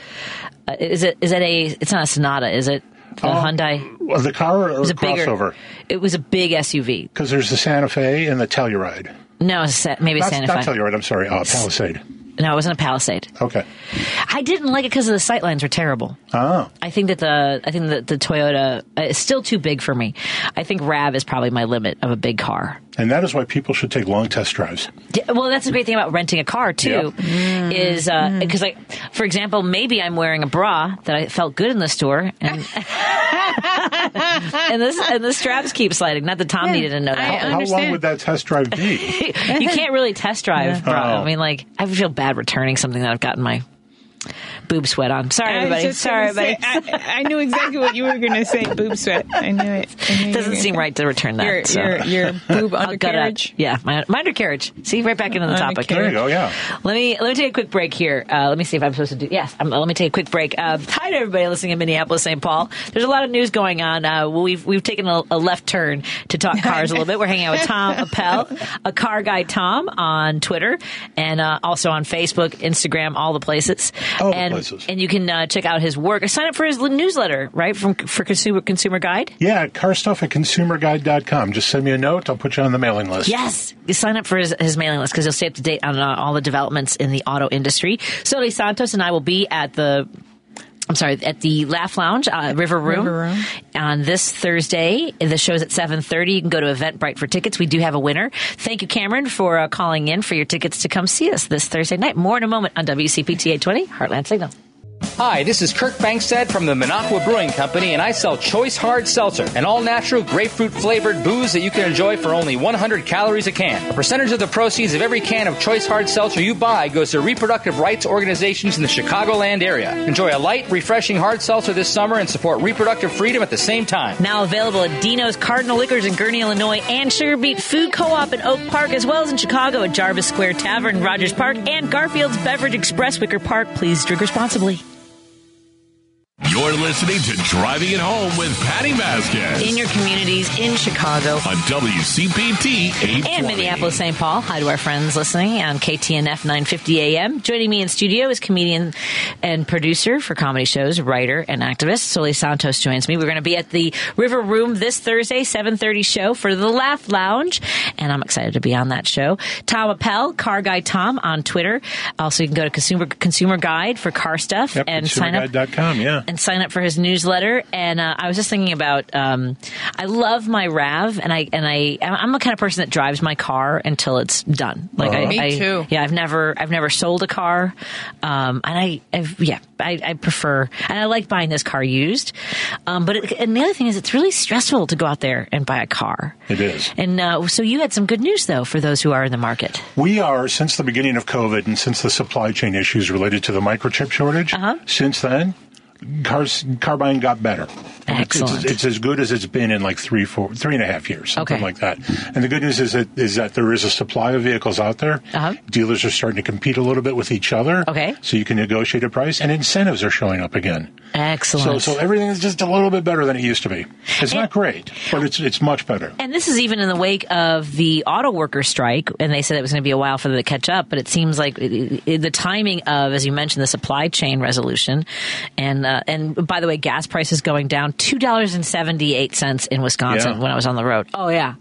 Uh, is it is that a, it's not a Sonata, is it? The oh, Hyundai. The car or it was a crossover? Bigger, it was a big S U V. Because there's the Santa Fe and the Telluride. No, maybe not, Santa not Fe. Not Telluride, I'm sorry. Uh, Palisade. No, it wasn't a Palisade. Okay. I didn't like it because the sightlines were terrible. Oh. I think that the I think that the Toyota is still too big for me. I think RAV is probably my limit of a big car. And that is why people should take long test drives. Well, that's the great thing about renting a car, too, yeah. is uh, because, like, for example, maybe I'm wearing a bra that I felt good in the store, and and, this, and the straps keep sliding. Not that Tom yeah, needed to know that. How, how long would that test drive be? You can't really test drive, bro. Oh. I mean, like, I feel bad returning something that I've gotten my boob sweat on. Sorry, everybody. Sorry, everybody. Say, I, I knew exactly what you were going to say, boob sweat. I knew it. I knew doesn't seem right to return that. Your, so. your, your boob undercarriage. Yeah, my, my undercarriage. See, right back into the topic. There you go, yeah. Let me, let me take a quick break here. Uh, let me see if I'm supposed to do... Yes, I'm, let me take a quick break. Uh, hi to everybody listening in Minneapolis, Saint Paul. There's a lot of news going on. Uh, we've we've taken a, a left turn to talk cars a little bit. We're hanging out with Tom Appel, a car guy Tom, on Twitter, and uh, also on Facebook, Instagram, all the places. Oh, and, and you can uh, check out his work. Sign up for his newsletter, right, from for Consumer, Consumer Guide? Yeah, car stuff at consumer guide dot com. Just send me a note. I'll put you on the mailing list. Yes. You sign up for his, his mailing list because you'll stay up to date on uh, all the developments in the auto industry. Soli Santos and I will be at the... I'm sorry, at the Laugh Lounge, uh, River Room, River Room, on this Thursday. The show's at seven thirty. You can go to Eventbrite for tickets. We do have a winner. Thank you, Cameron, for uh, calling in for your tickets to come see us this Thursday night. More in a moment on W C P T eight twenty, Heartland Signal. Hi, this is Kirk Bankstead from the Minocqua Brewing Company, and I sell Choice Hard Seltzer, an all-natural grapefruit-flavored booze that you can enjoy for only one hundred calories a can. A percentage of the proceeds of every can of Choice Hard Seltzer you buy goes to reproductive rights organizations in the Chicagoland area. Enjoy a light, refreshing hard seltzer this summer and support reproductive freedom at the same time. Now available at Dino's Cardinal Liquors in Gurnee, Illinois, and Sugar Beet Food Co-op in Oak Park, as well as in Chicago at Jarvis Square Tavern, Rogers Park, and Garfield's Beverage Express, Wicker Park. Please drink responsibly. You're listening to Driving It Home with Patti Vasquez. In your communities, in Chicago. On W C P T eight twenty. And Minneapolis, Saint Paul. Hi to our friends listening on K T N F nine fifty A M. Joining me in studio is comedian and producer for comedy shows, writer and activist Soli Santos joins me. We're going to be at the River Room this Thursday, seven thirty show for the Laugh Lounge. And I'm excited to be on that show. Tom Appel, Car Guy Tom on Twitter. Also, you can go to Consumer, Consumer Guide for car stuff. Yep, and sign up. consumer guide dot com, yeah. And sign up for his newsletter. And uh, I was just thinking about, um, I love my RAV, and I and I I'm the kind of person that drives my car until it's done. Like uh-huh. I, me I, too. Yeah, I've never I've never sold a car, um, and I I've, yeah I, I prefer and I like buying this car used. Um, but it, and the other thing is, it's really stressful to go out there and buy a car. It is. And uh, so you had some good news though for those who are in the market. We are, since the beginning of COVID and since the supply chain issues related to the microchip shortage. Uh-huh. Since then. Cars, car buying got better. Excellent. It's, it's, it's as good as it's been in like three, four, three and a half years, something okay. like that. And the good news is that is that there is a supply of vehicles out there. Uh-huh. Dealers are starting to compete a little bit with each other. Okay. So you can negotiate a price, and incentives are showing up again. Excellent. So, so everything is just a little bit better than it used to be. It's and, not great, but it's it's much better. And this is even in the wake of the auto worker strike, and they said it was going to be a while for them to catch up. But it seems like it, it, the timing of, as you mentioned, the supply chain resolution, and uh, and by the way, gas prices going down two dollars and seventy-eight cents in Wisconsin yeah. when I was on the road. Oh yeah.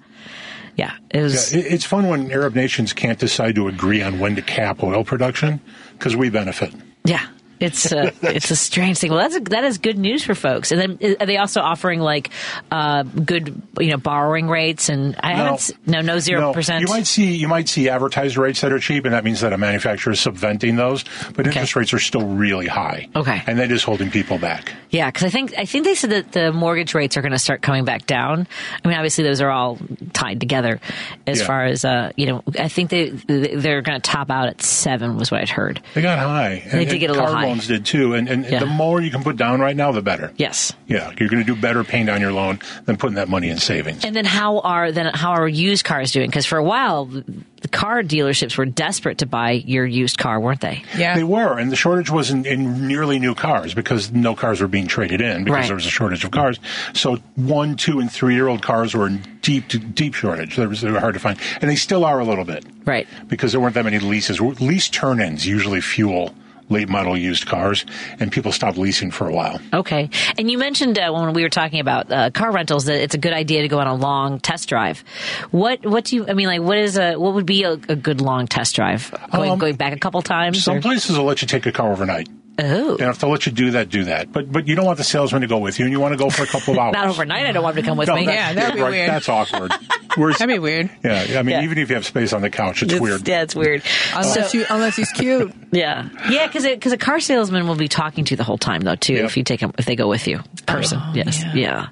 Yeah, it was, yeah, it's fun when Arab nations can't decide to agree on when to cap oil production because we benefit. Yeah. It's a, it's a strange thing. Well, that's a, that is good news for folks. And then are they also offering like uh, good, you know, borrowing rates? And I no, haven't no no zero percent. No. You might see you might see advertised rates that are cheap, and that means that a manufacturer is subventing those. But okay. interest rates are still really high. Okay, and that is holding people back. Yeah, because I think I think they said that the mortgage rates are going to start coming back down. I mean, obviously those are all tied together. As yeah. far as uh, you know, I think they they're going to top out at seven was what I'd heard. They got high. They and, did get a little high. Loans did too, and, and yeah. the more you can put down right now, the better. Yes. Yeah, you're going to do better paying down your loan than putting that money in savings. And then how are then how are used cars doing? Because for a while, the car dealerships were desperate to buy your used car, weren't they? Yeah, they were, and the shortage was in, in nearly new cars because no cars were being traded in because right. there was a shortage of cars. So one, two, and three-year-old cars were in deep, deep shortage. They were hard to find, and they still are a little bit, right? Because there weren't that many leases. Lease turn-ins usually fuel late model used cars, and people stopped leasing for a while. Okay. And you mentioned uh, when we were talking about uh, car rentals that it's a good idea to go on a long test drive. What what do you, I mean, like, what is a, what would be a, a good long test drive? Going, um, going back a couple times? Some or? places will let you take a car overnight. Oh. And if they'll let you do that, do that. But but you don't want the salesman to go with you, and you want to go for a couple of hours. Not overnight. I don't want him to come with no, me. Yeah, that'd be right, weird. That's awkward. We're, that'd be weird. Yeah, I mean, yeah. even if you have space on the couch, it's, it's weird. Yeah, it's weird. Unless so, you, unless he's cute. Yeah, yeah, because because a car salesman will be talking to you the whole time, though, too. Yep. If you take him, if they go with you, person. Oh, yes, yeah. yeah.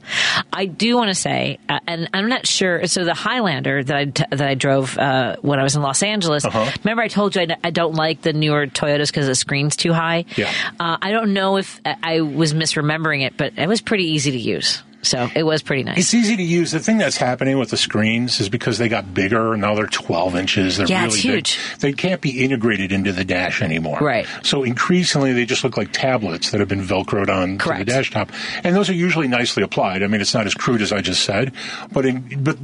I do want to say, uh, and I'm not sure. So the Highlander that I t- that I drove uh, when I was in Los Angeles. Uh-huh. Remember, I told you I, I don't like the newer Toyotas because the screen's too high. Yeah. Uh, I don't know if I was misremembering it, but it was pretty easy to use. So it was pretty nice. It's easy to use. The thing that's happening with the screens is because they got bigger, and now they're twelve inches. They're yeah, really it's huge. Big. They can't be integrated into the dash anymore. Right. So increasingly, they just look like tablets that have been Velcroed on Correct. to the dash top. And those are usually nicely applied. I mean, it's not as crude as I just said, but in, but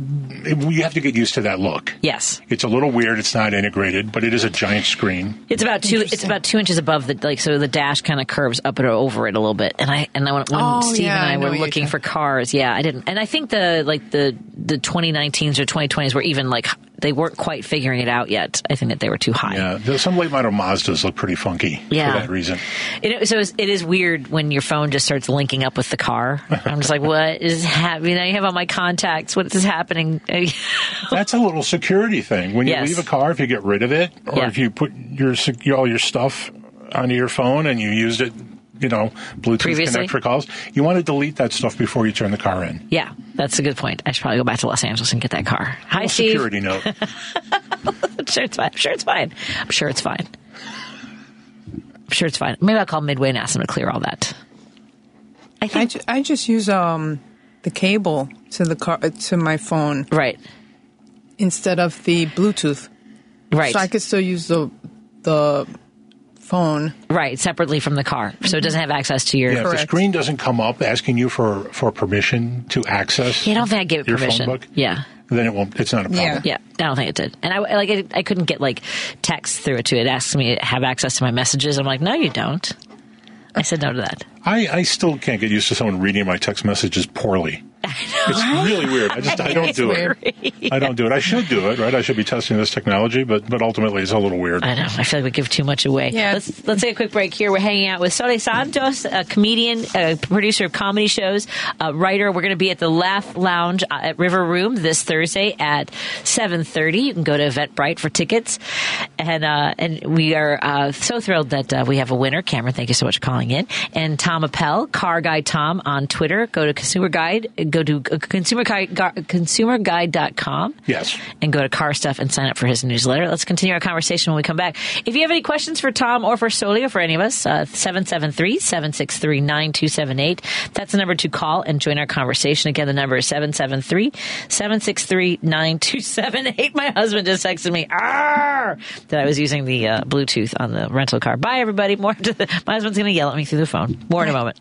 you have to get used to that look. Yes. It's a little weird. It's not integrated, but it is a giant screen. It's about two. It's about two inches above the like. So the dash kind of curves up and over it a little bit. And I and I when oh, Steve yeah, and I, I were looking for cars. Yeah, I didn't. And I think the like the, the twenty nineteens or twenty twenties were even like, they weren't quite figuring it out yet. I think that they were too high. Yeah, some late model Mazdas look pretty funky yeah. for that reason. It, so it is weird when your phone just starts linking up with the car. I'm just like, what is happening? I have all my contacts. What is happening? That's a little security thing. When you yes. leave a car, if you get rid of it, or yeah. if you put your all your stuff onto your phone and you used it you know, Bluetooth Previously? connect for calls. You want to delete that stuff before you turn the car in. Yeah, that's a good point. I should probably go back to Los Angeles and get that car. Hi, Steve. Security note. I'm sure it's fine. I'm sure it's fine. I'm sure it's fine. I'm sure it's fine. Maybe I'll call Midway and ask them to clear all that. I think I, ju- I just use um the cable to the car to my phone, right? Instead of the Bluetooth, right? So I could still use the the phone, right? Separately from the car, so it doesn't have access to your. Yeah, if the screen doesn't come up asking you for, for permission to access. Yeah, I don't think I gave it your permission. Phone book, yeah. Then it won't. It's not a problem. Yeah. yeah, I don't think it did. And I like it, I couldn't get like text through it too. It asks me to have access to my messages. I'm like, no, you don't. I said no to that. I, I still can't get used to someone reading my text messages poorly. I know. It's really weird. I just I don't do weird. it. I don't do it. I should do it, right? I should be testing this technology, but but ultimately it's a little weird. I know. I feel like we give too much away. Yeah. Let's let's take a quick break here. We're hanging out with Soli Santos, a comedian, a producer of comedy shows, a writer. We're going to be at the Laugh Lounge at River Room this Thursday at seven thirty. You can go to Eventbrite for tickets. And uh, and we are uh, so thrilled that uh, we have a winner. Cameron, thank you so much for calling in. And Tom Appel, Car Guy Tom on Twitter. Go to Consumer Guide. Go to consumer guide dot com yes. and go to Car Stuff and sign up for his newsletter. Let's continue our conversation when we come back. If you have any questions for Tom or for Soli or for any of us, uh, seven seven three, seven six three, nine two seven eight. That's the number to call and join our conversation. Again, the number is seven seven three, seven six three, nine two seven eight. My husband just texted me Arr! that I was using the uh, Bluetooth on the rental car. Bye, everybody. More. To the, my husband's going to yell at me through the phone. More in a moment.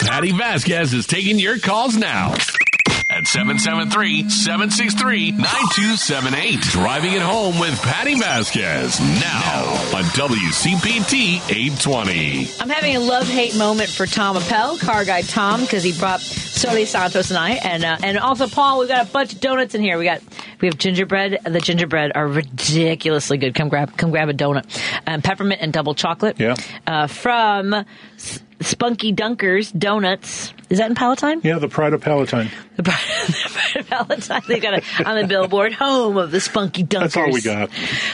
Patti Vasquez is taking your calls now at seven seven three, seven six three, nine two seven eight. Driving it home with Patti Vasquez now on W C P T eight twenty. I'm having a love-hate moment for Tom Appel, Car Guy Tom, because he brought Soli Santos and I. And uh, and also, Paul, we've got a bunch of donuts in here. We got we have gingerbread. The gingerbread are ridiculously good. Come grab, come grab a donut. Um, peppermint and double chocolate. Yeah. Uh, from... Spunky Dunkers Donuts. Is that in Palatine? Yeah, the Pride of Palatine. The Pride, the Pride of Palatine. They've got it on the billboard, home of the Spunky Dunkers. That's all we got.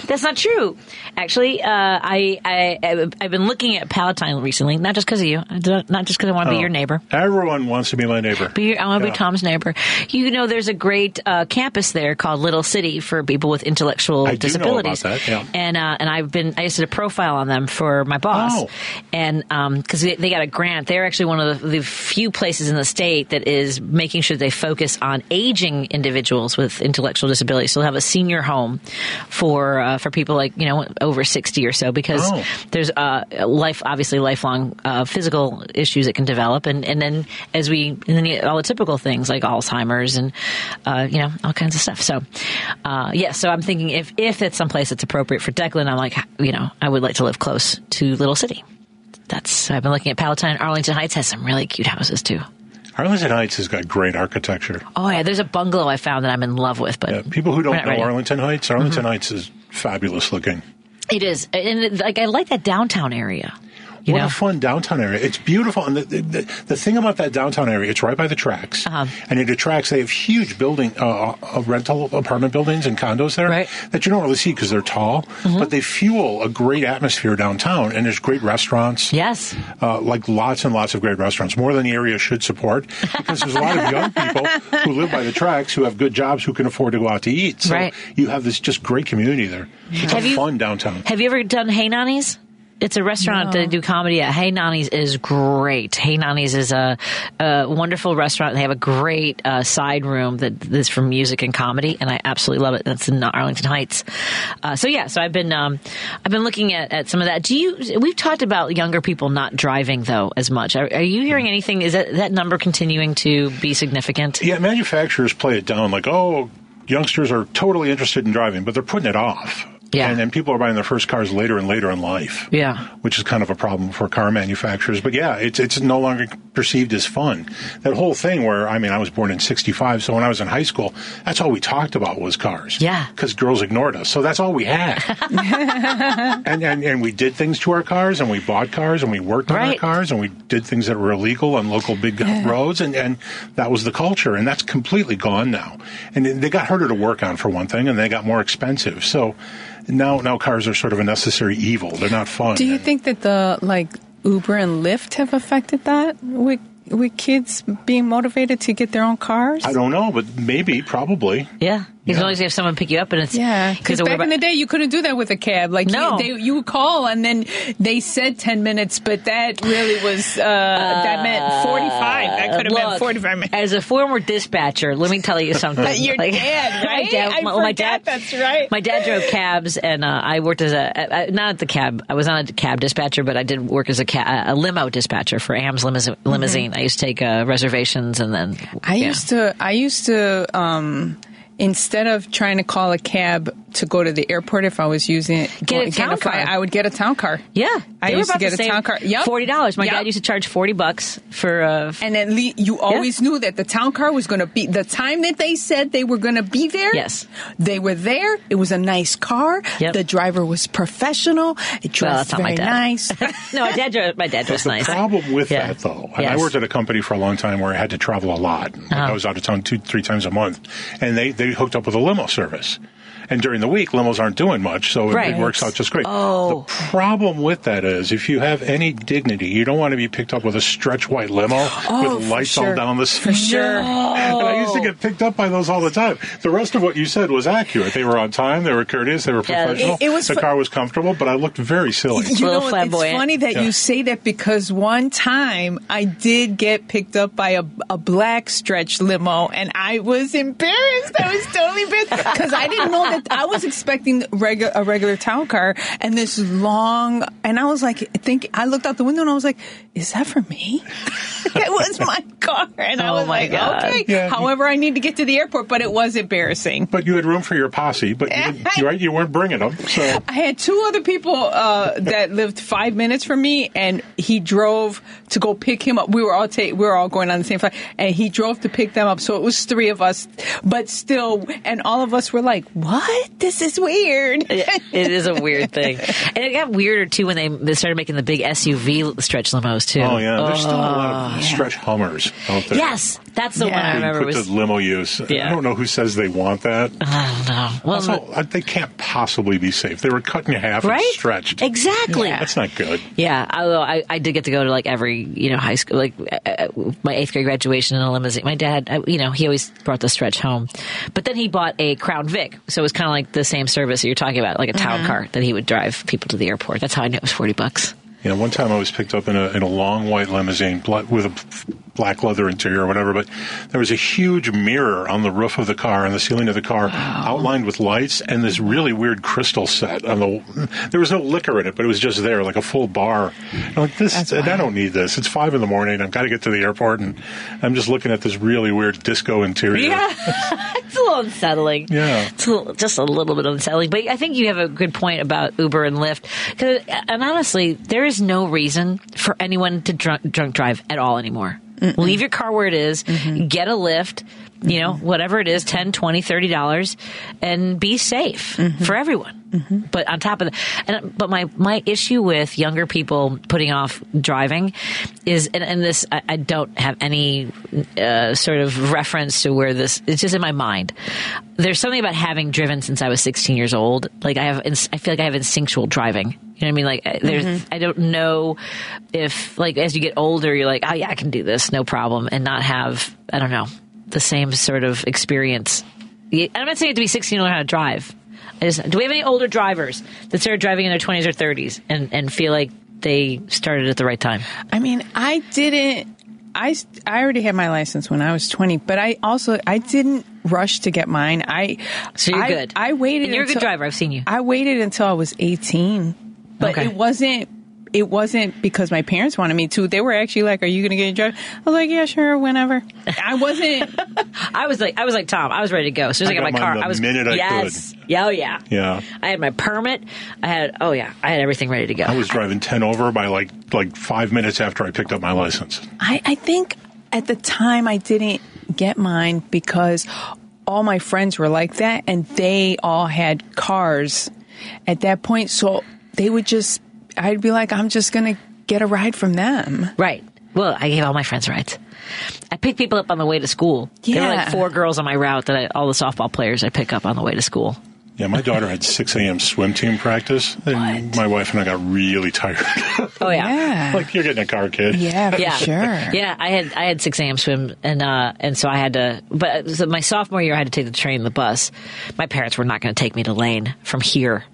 That's not true. Actually, uh, I, I, I've been looking at Palatine recently, not just because of you, not just because I want to oh, be your neighbor. Everyone wants to be my neighbor. But I want to yeah. be Tom's neighbor. You know, there's a great uh, campus there called Little City for people with intellectual I disabilities. I do know about that, yeah. And, uh, and I've been, I just did a profile on them for my boss. Oh. And because um, they, they got a grant. They're actually one of the, the few places in the state that is making sure they focus on aging individuals with intellectual disabilities. So they'll have a senior home for uh, for people like, you know, over sixty or so, because oh. there's uh, life obviously lifelong uh, physical issues that can develop, and, and then as we and then all the typical things like Alzheimer's and uh, you know, all kinds of stuff. So uh, yeah, so I'm thinking if if it's someplace that's appropriate for Declan, I'm like, you know, I would like to live close to Little City. That's I've been looking at Palatine. Arlington Heights has some really cute houses, too. Arlington Heights has got great architecture. Oh, yeah. There's a bungalow I found that I'm in love with. But yeah, people who don't know Arlington Heights, Arlington mm-hmm. Heights is fabulous looking. It is. And it, like I like that downtown area. You what know? a fun downtown area. It's beautiful. And the, the, the thing about that downtown area, it's right by the tracks. Uh-huh. And it attracts, they have huge building, uh, uh, rental apartment buildings and condos there right. that you don't really see because they're tall. Mm-hmm. But they fuel a great atmosphere downtown. And there's great restaurants. Yes. Uh, like lots and lots of great restaurants. More than the area should support. Because there's a lot of young people who live by the tracks, who have good jobs, who can afford to go out to eat. So right. you have this just great community there. It's have a you, fun downtown. Have you ever done Hey Nannies? It's a restaurant no. that they do comedy at. Hey Nannies is great. Hey Nannies is a, a wonderful restaurant. They have a great uh, side room that is for music and comedy, and I absolutely love it. That's in Arlington Heights. Uh, so yeah, so I've been um, I've been looking at, at some of that. Do you? We've talked about younger people not driving though as much. Are, are you hearing anything? Is that that number continuing to be significant? Yeah, manufacturers play it down like, oh, youngsters are totally interested in driving, but they're putting it off. Yeah. And then people are buying their first cars later and later in life. Yeah. Which is kind of a problem for car manufacturers. But yeah, it's it's no longer perceived as fun. That whole thing where, I mean, I was born in sixty-five, so when I was in high school, that's all we talked about was cars. Yeah. Because girls ignored us. So that's all we had. and, and and we did things to our cars, and we bought cars, and we worked on right. our cars, and we did things that were illegal on local big yeah. roads, and, and that was the culture. And that's completely gone now. And they got harder to work on, for one thing, and they got more expensive. So... Now, now cars are sort of a necessary evil. They're not fun. Do you think that the like Uber and Lyft have affected that with with kids being motivated to get their own cars? I don't know, but maybe, probably. Yeah. As yeah. long as you have someone pick you up, and it's yeah. Because back in the day, you couldn't do that with a cab. Like no. you, they, you would call, and then they said ten minutes, but that really was uh, uh, that meant forty-five. That could have look, meant forty-five minutes. As a former dispatcher, let me tell you something. Your like, dad, right? My dad, I my, forgot. My dad, that's right. My dad drove cabs, and uh, I worked as a I, not at the cab. I was not a cab dispatcher, but I did work as a, ca- a limo dispatcher for A M S limousine. Mm-hmm. I used to take uh, reservations, and then I yeah. used to. I used to. Um, Instead of trying to call a cab to go to the airport, if I was using it, get a town car. I would get a town car. Yeah, I used to get a town car. Yep. Forty dollars. My yep. dad used to charge forty bucks for. Uh, and then le- you always yeah. knew that the town car was going to be the time that they said they were going to be there. Yes, they were there. It was a nice car. Yep. The driver was professional. It dressed well, very nice. No, my dad drove. My dad dressed nice. The problem with yeah. that, though, and yes. I worked at a company for a long time where I had to travel a lot. Like, uh-huh. I was out of town two, three times a month, and they. they They hooked up with a limo service. And during the week, limos aren't doing much, so right. it, it works out just great. Oh. The problem with that is if you have any dignity, you don't want to be picked up with a stretch white limo oh, with lights sure. all down the street. For sure. No. And I used to get picked up by those all the time. The rest of what you said was accurate. They were on time. They were courteous. They were professional. Yeah, it, it was the fu- car was comfortable, but I looked very silly. You know, it's funny that yeah. you say that because one time I did get picked up by a, a black stretch limo, and I was embarrassed. I was totally embarrassed because I didn't know that I was expecting regu- a regular town car and this long, and I was like, think I looked out the window and I was like, is that for me? It was my car. And I was oh like, God. Okay. Yeah. However, I need to get to the airport, but it was embarrassing. But you had room for your posse, but you, I, right, you weren't bringing them. So. I had two other people uh, that lived five minutes from me, and he drove to go pick him up. We were all ta- we were all going on the same flight, and he drove to pick them up. So it was three of us, but still, and all of us were like, what? What? This is weird. It is a weird thing. And it got weirder, too, when they, they started making the big S U V stretch limos, too. Oh, yeah. Oh, there's still a lot of yeah. stretch Hummers out there. Yes. That's the yeah. one I remember. Put was, the limo use. Yeah. I don't know who says they want that. I don't know. Well, also, they can't possibly be safe. They were cut in half right? and stretched. Exactly. Yeah, that's not good. Yeah. Although I, I did get to go to like every, you know, high school, like uh, my eighth grade graduation in a limousine. My dad, I, you know, he always brought the stretch home. But then he bought a Crown Vic. So it was kind of like the same service that you're talking about, like a town mm-hmm. car that he would drive people to the airport. That's how I knew it was forty bucks. You know, one time I was picked up in a in a long white limousine with a black leather interior or whatever, but there was a huge mirror on the roof of the car, on the ceiling of the car, wow. outlined with lights, and this really weird crystal set. On the there was no liquor in it, but it was just there, like a full bar. I'm like, this, That's and I don't need this. It's five in the morning. I've got to get to the airport, and I'm just looking at this really weird disco interior. Yeah, it's a little unsettling. Yeah, it's a little, just a little bit unsettling. But I think you have a good point about Uber and Lyft, 'cause, and honestly, there is. There's no reason for anyone to drunk, drunk drive at all anymore. Mm-mm. Leave your car where it is, mm-hmm. get a lift, you know, mm-hmm. whatever it is, ten, twenty, thirty dollars, and be safe mm-hmm. for everyone. Mm-hmm. But on top of that, and, but my, my issue with younger people putting off driving is, and, and this, I, I don't have any uh, sort of reference to where this, it's just in my mind. There's something about having driven since I was sixteen years old. Like I have, I feel like I have instinctual driving. You know what I mean? Like there's, mm-hmm. I don't know if like as you get older, you're like, oh yeah, I can do this, no problem, and not have, I don't know, the same sort of experience. I'm not saying you have to be sixteen to learn how to drive. I just, do we have any older drivers that started driving in their twenties or thirties and, and feel like they started at the right time? I mean, I didn't. I, I already had my license when I was twenty, but I also, I didn't rush to get mine. I So you're I, good. I waited. And you're until, a good driver. I've seen you. I waited until I was eighteen, but okay. it wasn't it wasn't because my parents wanted me to. They were actually like, are you going to get a job? I was like, yeah, sure, whenever. I wasn't. I was like, I was like Tom. I was ready to go. As soon as I, I got, got my car, the I was. Minute I yes. Could. Yeah. Oh yeah. Yeah. I had my permit. I had. Oh yeah. I had everything ready to go. I was driving I, ten over by like like five minutes after I picked up my license. I, I think at the time I didn't get mine because all my friends were like that, and they all had cars at that point. So they would just, I'd be like, I'm just going to get a ride from them. Right. Well, I gave all my friends rides. I picked people up on the way to school. Yeah. There were like four girls on my route that I, all the softball players I pick up on the way to school. Yeah, my daughter had six a.m. swim team practice, and what? My wife and I got really tired. Oh, yeah. yeah. Like, you're getting a car, kid. Yeah, yeah, for sure. Yeah, I had I had six a.m. swim, and uh, and so I had to, but so my sophomore year, I had to take the train and the bus. My parents were not going to take me to Lane from here,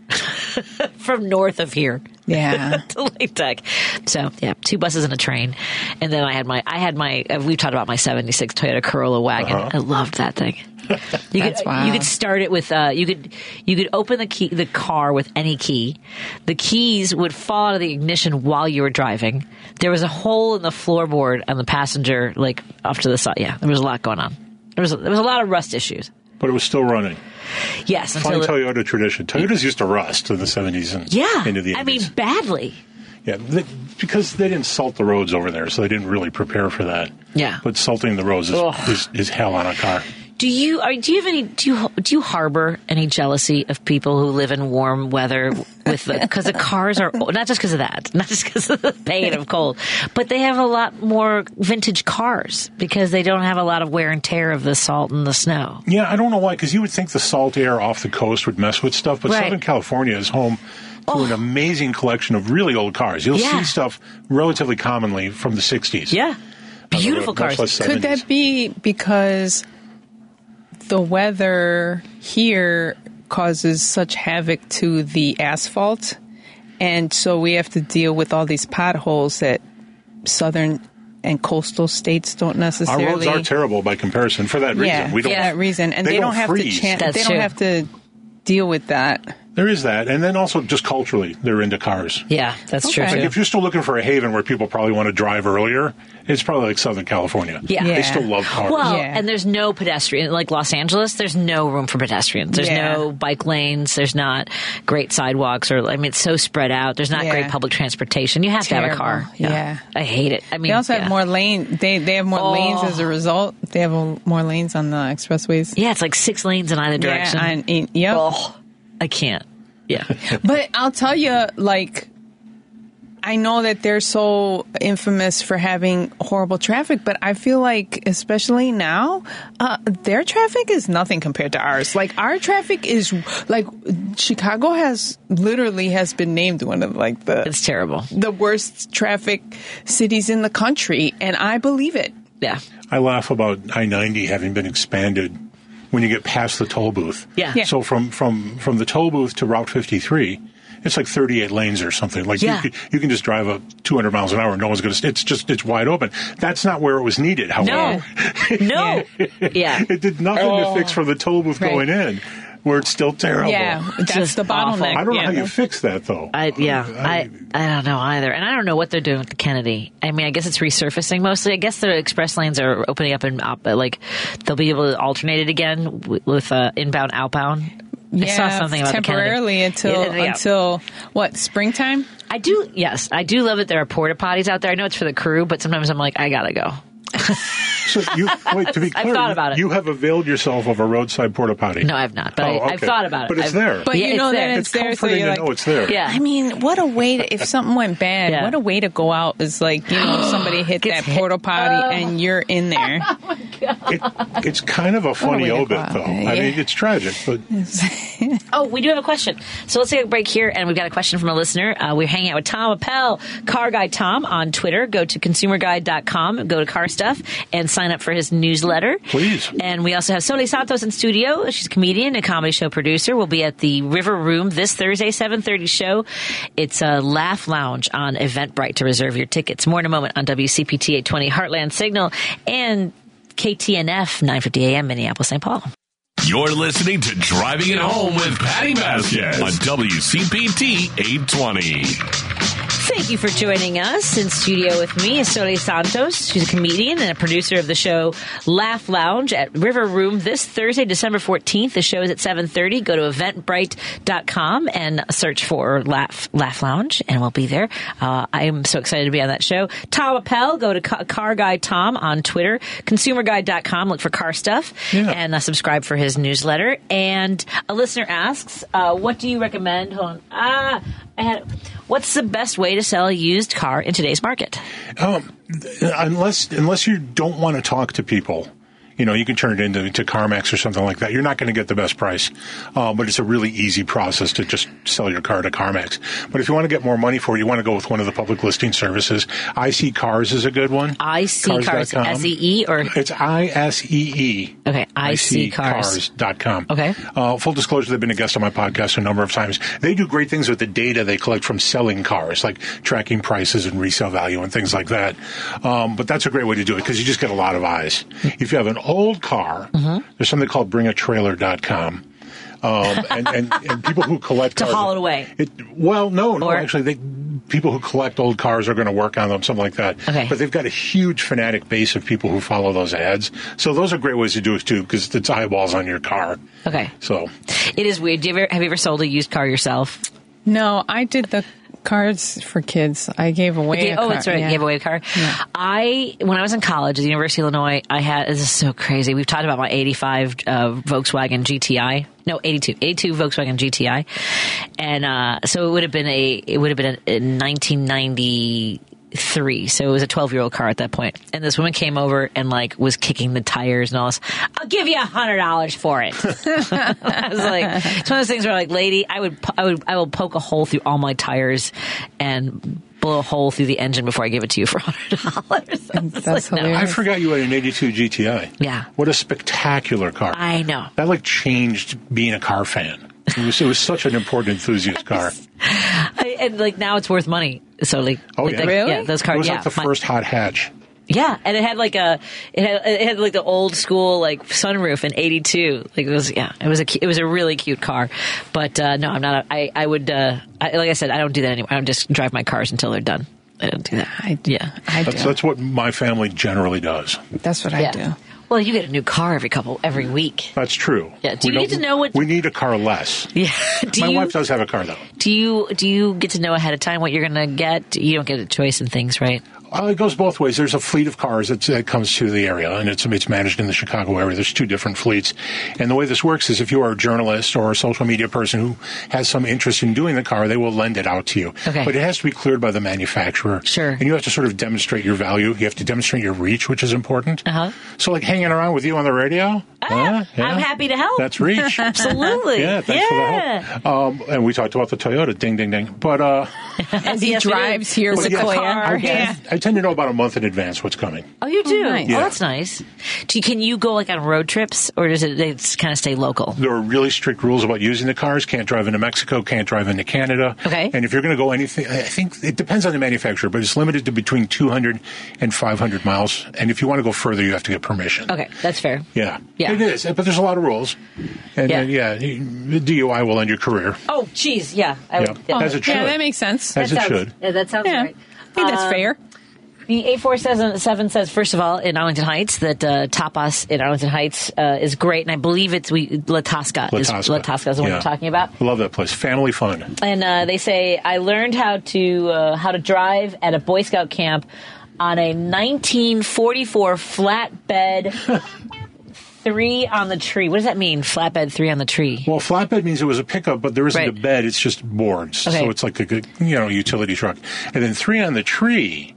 from north of here. Yeah. To Lake Tech. So, yeah, two buses and a train. And then I had my, I had my, we've talked about my seventy-six Toyota Corolla wagon. Uh-huh. I loved that thing. You That's could, wild. You could start it with, uh, you could, you could open the key, the car with any key. The keys would fall out of the ignition while you were driving. There was a hole in the floorboard on the passenger, like off to the side. Yeah. There was a lot going on. There was, there was a lot of rust issues. But it was still running. Yes. Fine Toyota tradition. Toyotas used to rust in the seventies and yeah, into the eighties. I mean, badly. Yeah, they, because they didn't salt the roads over there, so they didn't really prepare for that. Yeah. But salting the roads is, is, is hell on a car. Do you are, do you have any do you, do you harbor any jealousy of people who live in warm weather with because the, the cars are not just because of that, not just because of the pain of cold, but they have a lot more vintage cars because they don't have a lot of wear and tear of the salt and the snow. Yeah, I don't know why, because you would think the salt air off the coast would mess with stuff, but right. Southern California is home. Oh. An amazing collection of really old cars. You'll yeah. see stuff relatively commonly from the sixties. Yeah. Beautiful cars. Could that be because the weather here causes such havoc to the asphalt, and so we have to deal with all these potholes that southern and coastal states don't necessarily... Our roads are terrible by comparison for that reason. Yeah, we don't, yeah. that reason. And they, they don't, don't have freeze. to... Chan- they don't true. have to... deal with that. There is that. And then also just culturally, they're into cars. Yeah, that's okay. true. Like if you're still looking for a haven where people probably want to drive earlier, it's probably like Southern California. Yeah. yeah. They still love cars. Well, yeah. and there's no pedestrian. Like Los Angeles, there's no room for pedestrians. There's yeah. no bike lanes. There's not great sidewalks. Or I mean, it's so spread out. There's not yeah. great public transportation. You have Terrible. to have a car. Yeah. yeah. I hate it. I mean, they also yeah. have more lanes. They, they have more oh. lanes as a result. They have a, more lanes on the expressways. Yeah, it's like six lanes in either direction. Yeah, and, yep. Oh. I can't. Yeah. But I'll tell you, like, I know that they're so infamous for having horrible traffic, but I feel like, especially now, uh, their traffic is nothing compared to ours. Like, our traffic is, like, Chicago has, literally has been named one of, like, the... It's terrible. The worst traffic cities in the country, and I believe it. Yeah. I laugh about I ninety having been expanded when you get past the toll booth. Yeah. yeah. So from, from, from the toll booth to Route fifty-three, it's like thirty-eight lanes or something. Like yeah. you, could, you can just drive up two hundred miles an hour and no one's going to, it's just, it's wide open. That's not where it was needed, however. No. no. yeah. It did nothing oh. to fix from the toll booth right. going in. Where it's still terrible. Yeah, that's just the bottleneck. I don't know yeah. how you fix that, though. I, yeah, I, I I don't know either. And I don't know what they're doing with the Kennedy. I mean, I guess it's resurfacing mostly. I guess the express lanes are opening up, and up, like, they'll be able to alternate it again with uh, inbound, outbound. Yeah, I saw something about temporarily the Kennedy. until, yeah, yeah. until what, springtime? I do, yes. I do love that there are porta potties out there. I know it's for the crew, but sometimes I'm like, I gotta go. So you, wait, to be clear, I've thought about it. You have availed yourself of a roadside porta potty. No, I have not, but oh, okay. I, I've thought about it. But it's there. I've, but you yeah, know it's that it's there. It's comforting so to like, know it's there. Yeah. I mean, what a way to, if something went bad, yeah. what a way to go out is like, you know, somebody hit that porta potty oh. and you're in there. Oh, my God. It, it's kind of a funny obit, though. Yeah. I mean, it's tragic, but... Oh, we do have a question. So let's take a break here, and we've got a question from a listener. Uh, we're hanging out with Tom Appel, Car Guy Tom, on Twitter. Go to consumer guide dot com, go to Car Stuff, and sign up for his newsletter. Please. And we also have Soli Santos in studio. She's a comedian, a comedy show producer. We'll be at the River Room this Thursday, seven thirty show. It's a Laugh Lounge on Eventbrite to reserve your tickets. More in a moment on W C P T eight twenty Heartland Signal and K T N F nine fifty A M Minneapolis, Saint Paul. You're listening to Driving It Home with Patti Vasquez on W C P T eight twenty. Thank you for joining us in studio with me is Soli Santos. She's a comedian and a producer of the show Laugh Lounge at River Room this Thursday, December fourteenth. The show is at seven thirty. Go to eventbrite dot com and search for Laugh, Laugh Lounge, and we'll be there. Uh, I am so excited to be on that show. Tom Appel, go to Car Guy Tom on Twitter. consumer guide dot com, look for car stuff, yeah. and uh, subscribe for his newsletter. And a listener asks, uh, what do you recommend? Hold on. Ah, I had, what's the best way to sell a used car in today's market? Um, unless unless you don't want to talk to people, you know, you can turn it into to CarMax or something like that. You're not going to get the best price, uh, but it's a really easy process to just sell your car to CarMax. But if you want to get more money for it, you want to go with one of the public listing services. I C Cars is a good one. I C Cars, S E E or? It's I S E E. Okay, I C Cars. I C Cars dot com. Okay. Uh, full disclosure, they've been a guest on my podcast a number of times. They do great things with the data they collect from selling cars, like tracking prices and resale value and things like that. Um, but that's a great way to do it because you just get a lot of eyes. If you have an old car, mm-hmm. there's something called bring a trailer dot com. Um, and, and, and people who collect cars. To haul it away. It, well, no, no, or, actually, they, people who collect old cars are going to work on them, something like that. Okay. But they've got a huge fanatic base of people who follow those ads. So those are great ways to do it, too, because it's eyeballs on your car. Okay. So. It is weird. Do you ever, have you ever sold a used car yourself? No, I did the cars for kids. I gave away they, a oh, car. Oh, that's right. Yeah. You gave away a car. Yeah. I, when I was in college at the University of Illinois, I had, this is so crazy. We've talked about my eighty-five uh, Volkswagen G T I. No, eighty-two. eighty-two Volkswagen G T I. And uh, so it would have been a, it would have been a, a nineteen ninety-three. So it was a twelve-year-old car at that point. And this woman came over and, like, was kicking the tires and all this. I'll give you one hundred dollars for it. I was like, it's one of those things where, like, lady, I would, I would, I will poke a hole through all my tires and blow a hole through the engine before I give it to you for one hundred dollars. I was That's like, no. I forgot you had an eighty-two G T I. Yeah. What a spectacular car. I know. That, like, changed being a car fan. It was, it was such an important enthusiast car. I, and, like, now it's worth money. So, like, oh, like yeah. The, really? Yeah, those cars. It was yeah, like the my, first hot hatch. Yeah, and it had like a, it had, it had like the old school like sunroof in eighty-two. Like it was, yeah, it was a, it was a really cute car. But uh, no, I'm not. A, I, I would, uh, I, like I said, I don't do that anymore. I don't just drive my cars until they're done. I don't do that. I, yeah, I that's, do. That's what my family generally does. That's what I yeah. do. Well, you get a new car every couple, every week. That's true. Yeah. Do we you need to know what... We need a car less. Yeah. Do My you, wife does have a car, though. Do you do you get to know ahead of time what you're going to get? You don't get a choice in things, right? Uh, it goes both ways. There's a fleet of cars that, that comes to the area, and it's it's managed in the Chicago area. There's two different fleets. And the way this works is if you are a journalist or a social media person who has some interest in doing the car, they will lend it out to you. Okay. But it has to be cleared by the manufacturer. Sure. And you have to sort of demonstrate your value. You have to demonstrate your reach, which is important. Uh-huh. So, like, hanging around with you on the radio? Ah, huh? yeah. I'm happy to help. That's reach. Absolutely. Yeah, thanks yeah. for the help. Um, and we talked about the Toyota. Ding, ding, ding. But uh, As he yes, drives here with yes, the car. I, yeah. I, I I tend to know about a month in advance what's coming. Oh, you do? Oh, nice. Yeah. Oh, that's nice. Do you, can you go like on road trips, or does it they kind of stay local? There are really strict rules about using the cars. Can't drive into Mexico. Can't drive into Canada. Okay. And if you're going to go anything, I think it depends on the manufacturer, but it's limited to between two hundred and five hundred miles. And if you want to go further, you have to get permission. Okay, that's fair. Yeah, yeah, it is. But there's a lot of rules. And yeah, and yeah the D U I will end your career. Oh, geez, yeah. I yeah. Would, yeah. Oh, as it should. Yeah, that makes sense. As that it sounds, should. Yeah, that sounds yeah. right. I think that's um, fair. The eight four seven says, first of all, in Arlington Heights, that uh, tapas in Arlington Heights uh, is great. And I believe it's we, La Tosca. La Tosca is, La Tosca is the yeah. one you're talking about. Love that place. Family fun. And uh, they say, I learned how to uh, how to drive at a Boy Scout camp on a nineteen forty-four flatbed three on the tree. What does that mean, flatbed three on the tree? Well, flatbed means it was a pickup, but there isn't right. a bed. It's just boards. Okay. So it's like a you know utility truck. And then three on the tree...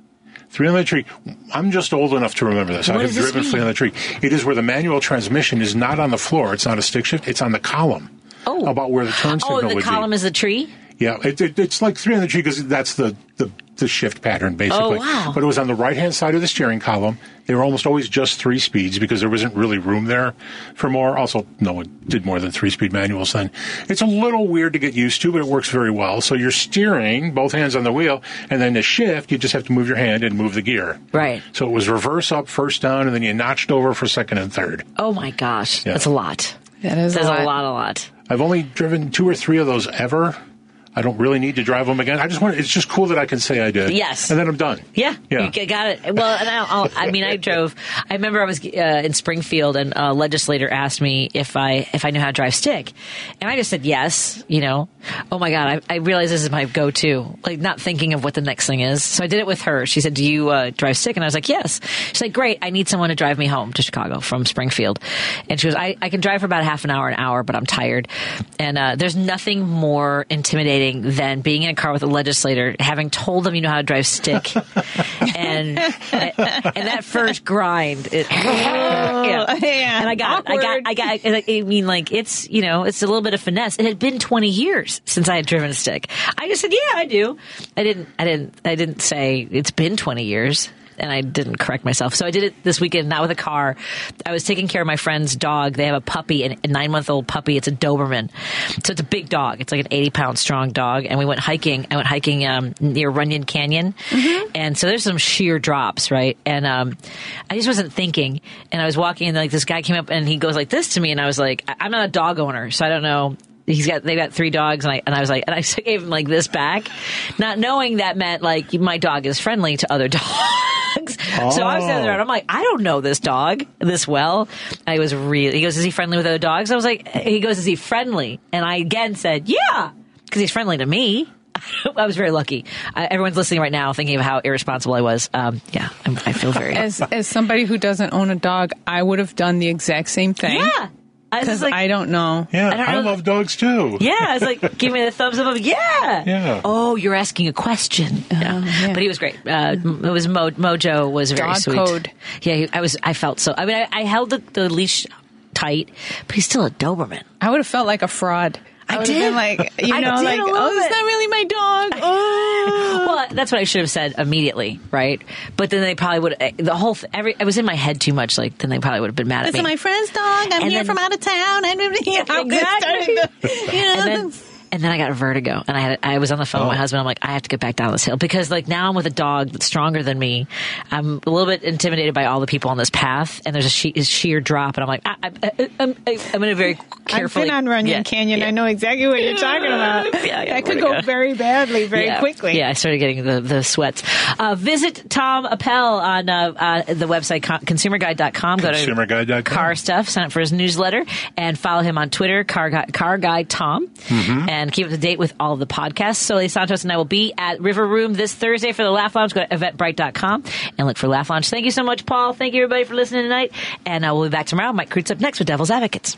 Three on the tree. I'm just old enough to remember this. What I have this driven mean? Three on the tree. It is where the manual transmission is not on the floor. It's not a stick shift. It's on the column. Oh. About where the turn signal would be. Oh, the column is the tree? Yeah. It, it, it's like three on the tree because that's the, the, the shift pattern, basically. Oh, wow. But it was on the right-hand side of the steering column. They were almost always just three speeds because there wasn't really room there for more. Also, no one did more than three-speed manuals then. It's a little weird to get used to, but it works very well. So you're steering, both hands on the wheel, and then to shift, you just have to move your hand and move the gear. Right. So it was reverse up, first down, and then you notched over for second and third. Oh, my gosh. Yeah. That's a lot. That is That's a lot. a lot, a lot. I've only driven two or three of those ever. I don't really need to drive them again. I just want. It's just cool that I can say I did. Yes. And then I'm done. Yeah. Yeah. You got it. Well, and I'll, I'll, I mean, I drove. I remember I was uh, in Springfield, and a legislator asked me if I if I knew how to drive stick, and I just said yes. You know. Oh my God! I, I realize this is my go-to. Like not thinking of what the next thing is. So I did it with her. She said, "Do you uh, drive stick?" And I was like, "Yes." She's like, "Great. I need someone to drive me home to Chicago from Springfield," and she was, "I I can drive for about half an hour, an hour, but I'm tired." And uh, there's nothing more intimidating than being in a car with a legislator, having told them you know how to drive stick, and and that first grind, it, oh, yeah. yeah, and I got, I got, I got, I got. I mean, like it's you know, it's a little bit of finesse. It had been twenty years since I had driven a stick. I just said, yeah, I do. I didn't, I didn't, I didn't say it's been twenty years. And I didn't correct myself. So I did it this weekend, not with a car. I was taking care of my friend's dog. They have a puppy, a nine-month-old puppy. It's a Doberman. So it's a big dog. It's like an eighty-pound strong dog. And we went hiking. I went hiking um, near Runyon Canyon. Mm-hmm. And so there's some sheer drops, right? And um, I just wasn't thinking. And I was walking, and like this guy came up, and he goes like this to me. And I was like, I- I'm not a dog owner, so I don't know. He's got, they got three dogs, and I, and I was like, and I gave him like this back, not knowing that meant like my dog is friendly to other dogs. Oh. So I was standing there, and I'm like, I don't know this dog this well. I was really, he goes, is he friendly with other dogs? I was like, he goes, is he friendly? And I again said, yeah, because he's friendly to me. I was very lucky. Uh, everyone's listening right now thinking of how irresponsible I was. Um, yeah, I'm, I feel very. As, as somebody who doesn't own a dog, I would have done the exact same thing. Yeah. Because I, like, I don't know. Yeah, I, don't know. I love dogs too. Yeah, I was like, give me the thumbs up. Like, yeah. Yeah. Oh, you're asking a question. Uh, yeah. Yeah. But he was great. Uh, it was Mo- Mojo was very dog sweet. Code. Yeah, he, I was. I felt so. I mean, I, I held the, the leash tight, but he's still a Doberman. I would have felt like a fraud. I, I did. Been like, you know, like, oh, it's not really my dog. Oh. Well, that's what I should have said immediately, right? But then they probably would, the whole, th- every, it was in my head too much, like, then they probably would have been mad at this me. This is my friend's dog. I'm and here then, from out of town. I'm, you know, exactly. The, you know. And then, And then I got vertigo, and I had, I was on the phone oh. with my husband. I'm like, I have to get back down this hill because, like, now I'm with a dog that's stronger than me. I'm a little bit intimidated by all the people on this path, and there's a, she- a sheer drop, and I'm like, I, I, I'm, I'm in a very carefully. I've been on Runyon yeah, Canyon. Yeah. I know exactly what you're talking about. Yeah, that could go very badly, very yeah. quickly. Yeah, I started getting the, the sweats. Uh, visit Tom Appel on uh, uh, the website con- consumer guide dot com. Go to Car Stuff. Sign up for his newsletter and follow him on Twitter, Car Guy, Car Guy Tom. Mm-hmm. And And keep up to date with all of the podcasts. Soli Santos and I will be at River Room this Thursday for the Laugh Lounge. Go to eventbrite dot com and look for Laugh Lounge. Thank you so much, Paul. Thank you, everybody, for listening tonight. And uh, we'll be back tomorrow. Mike Crute's up next with Devil's Advocates.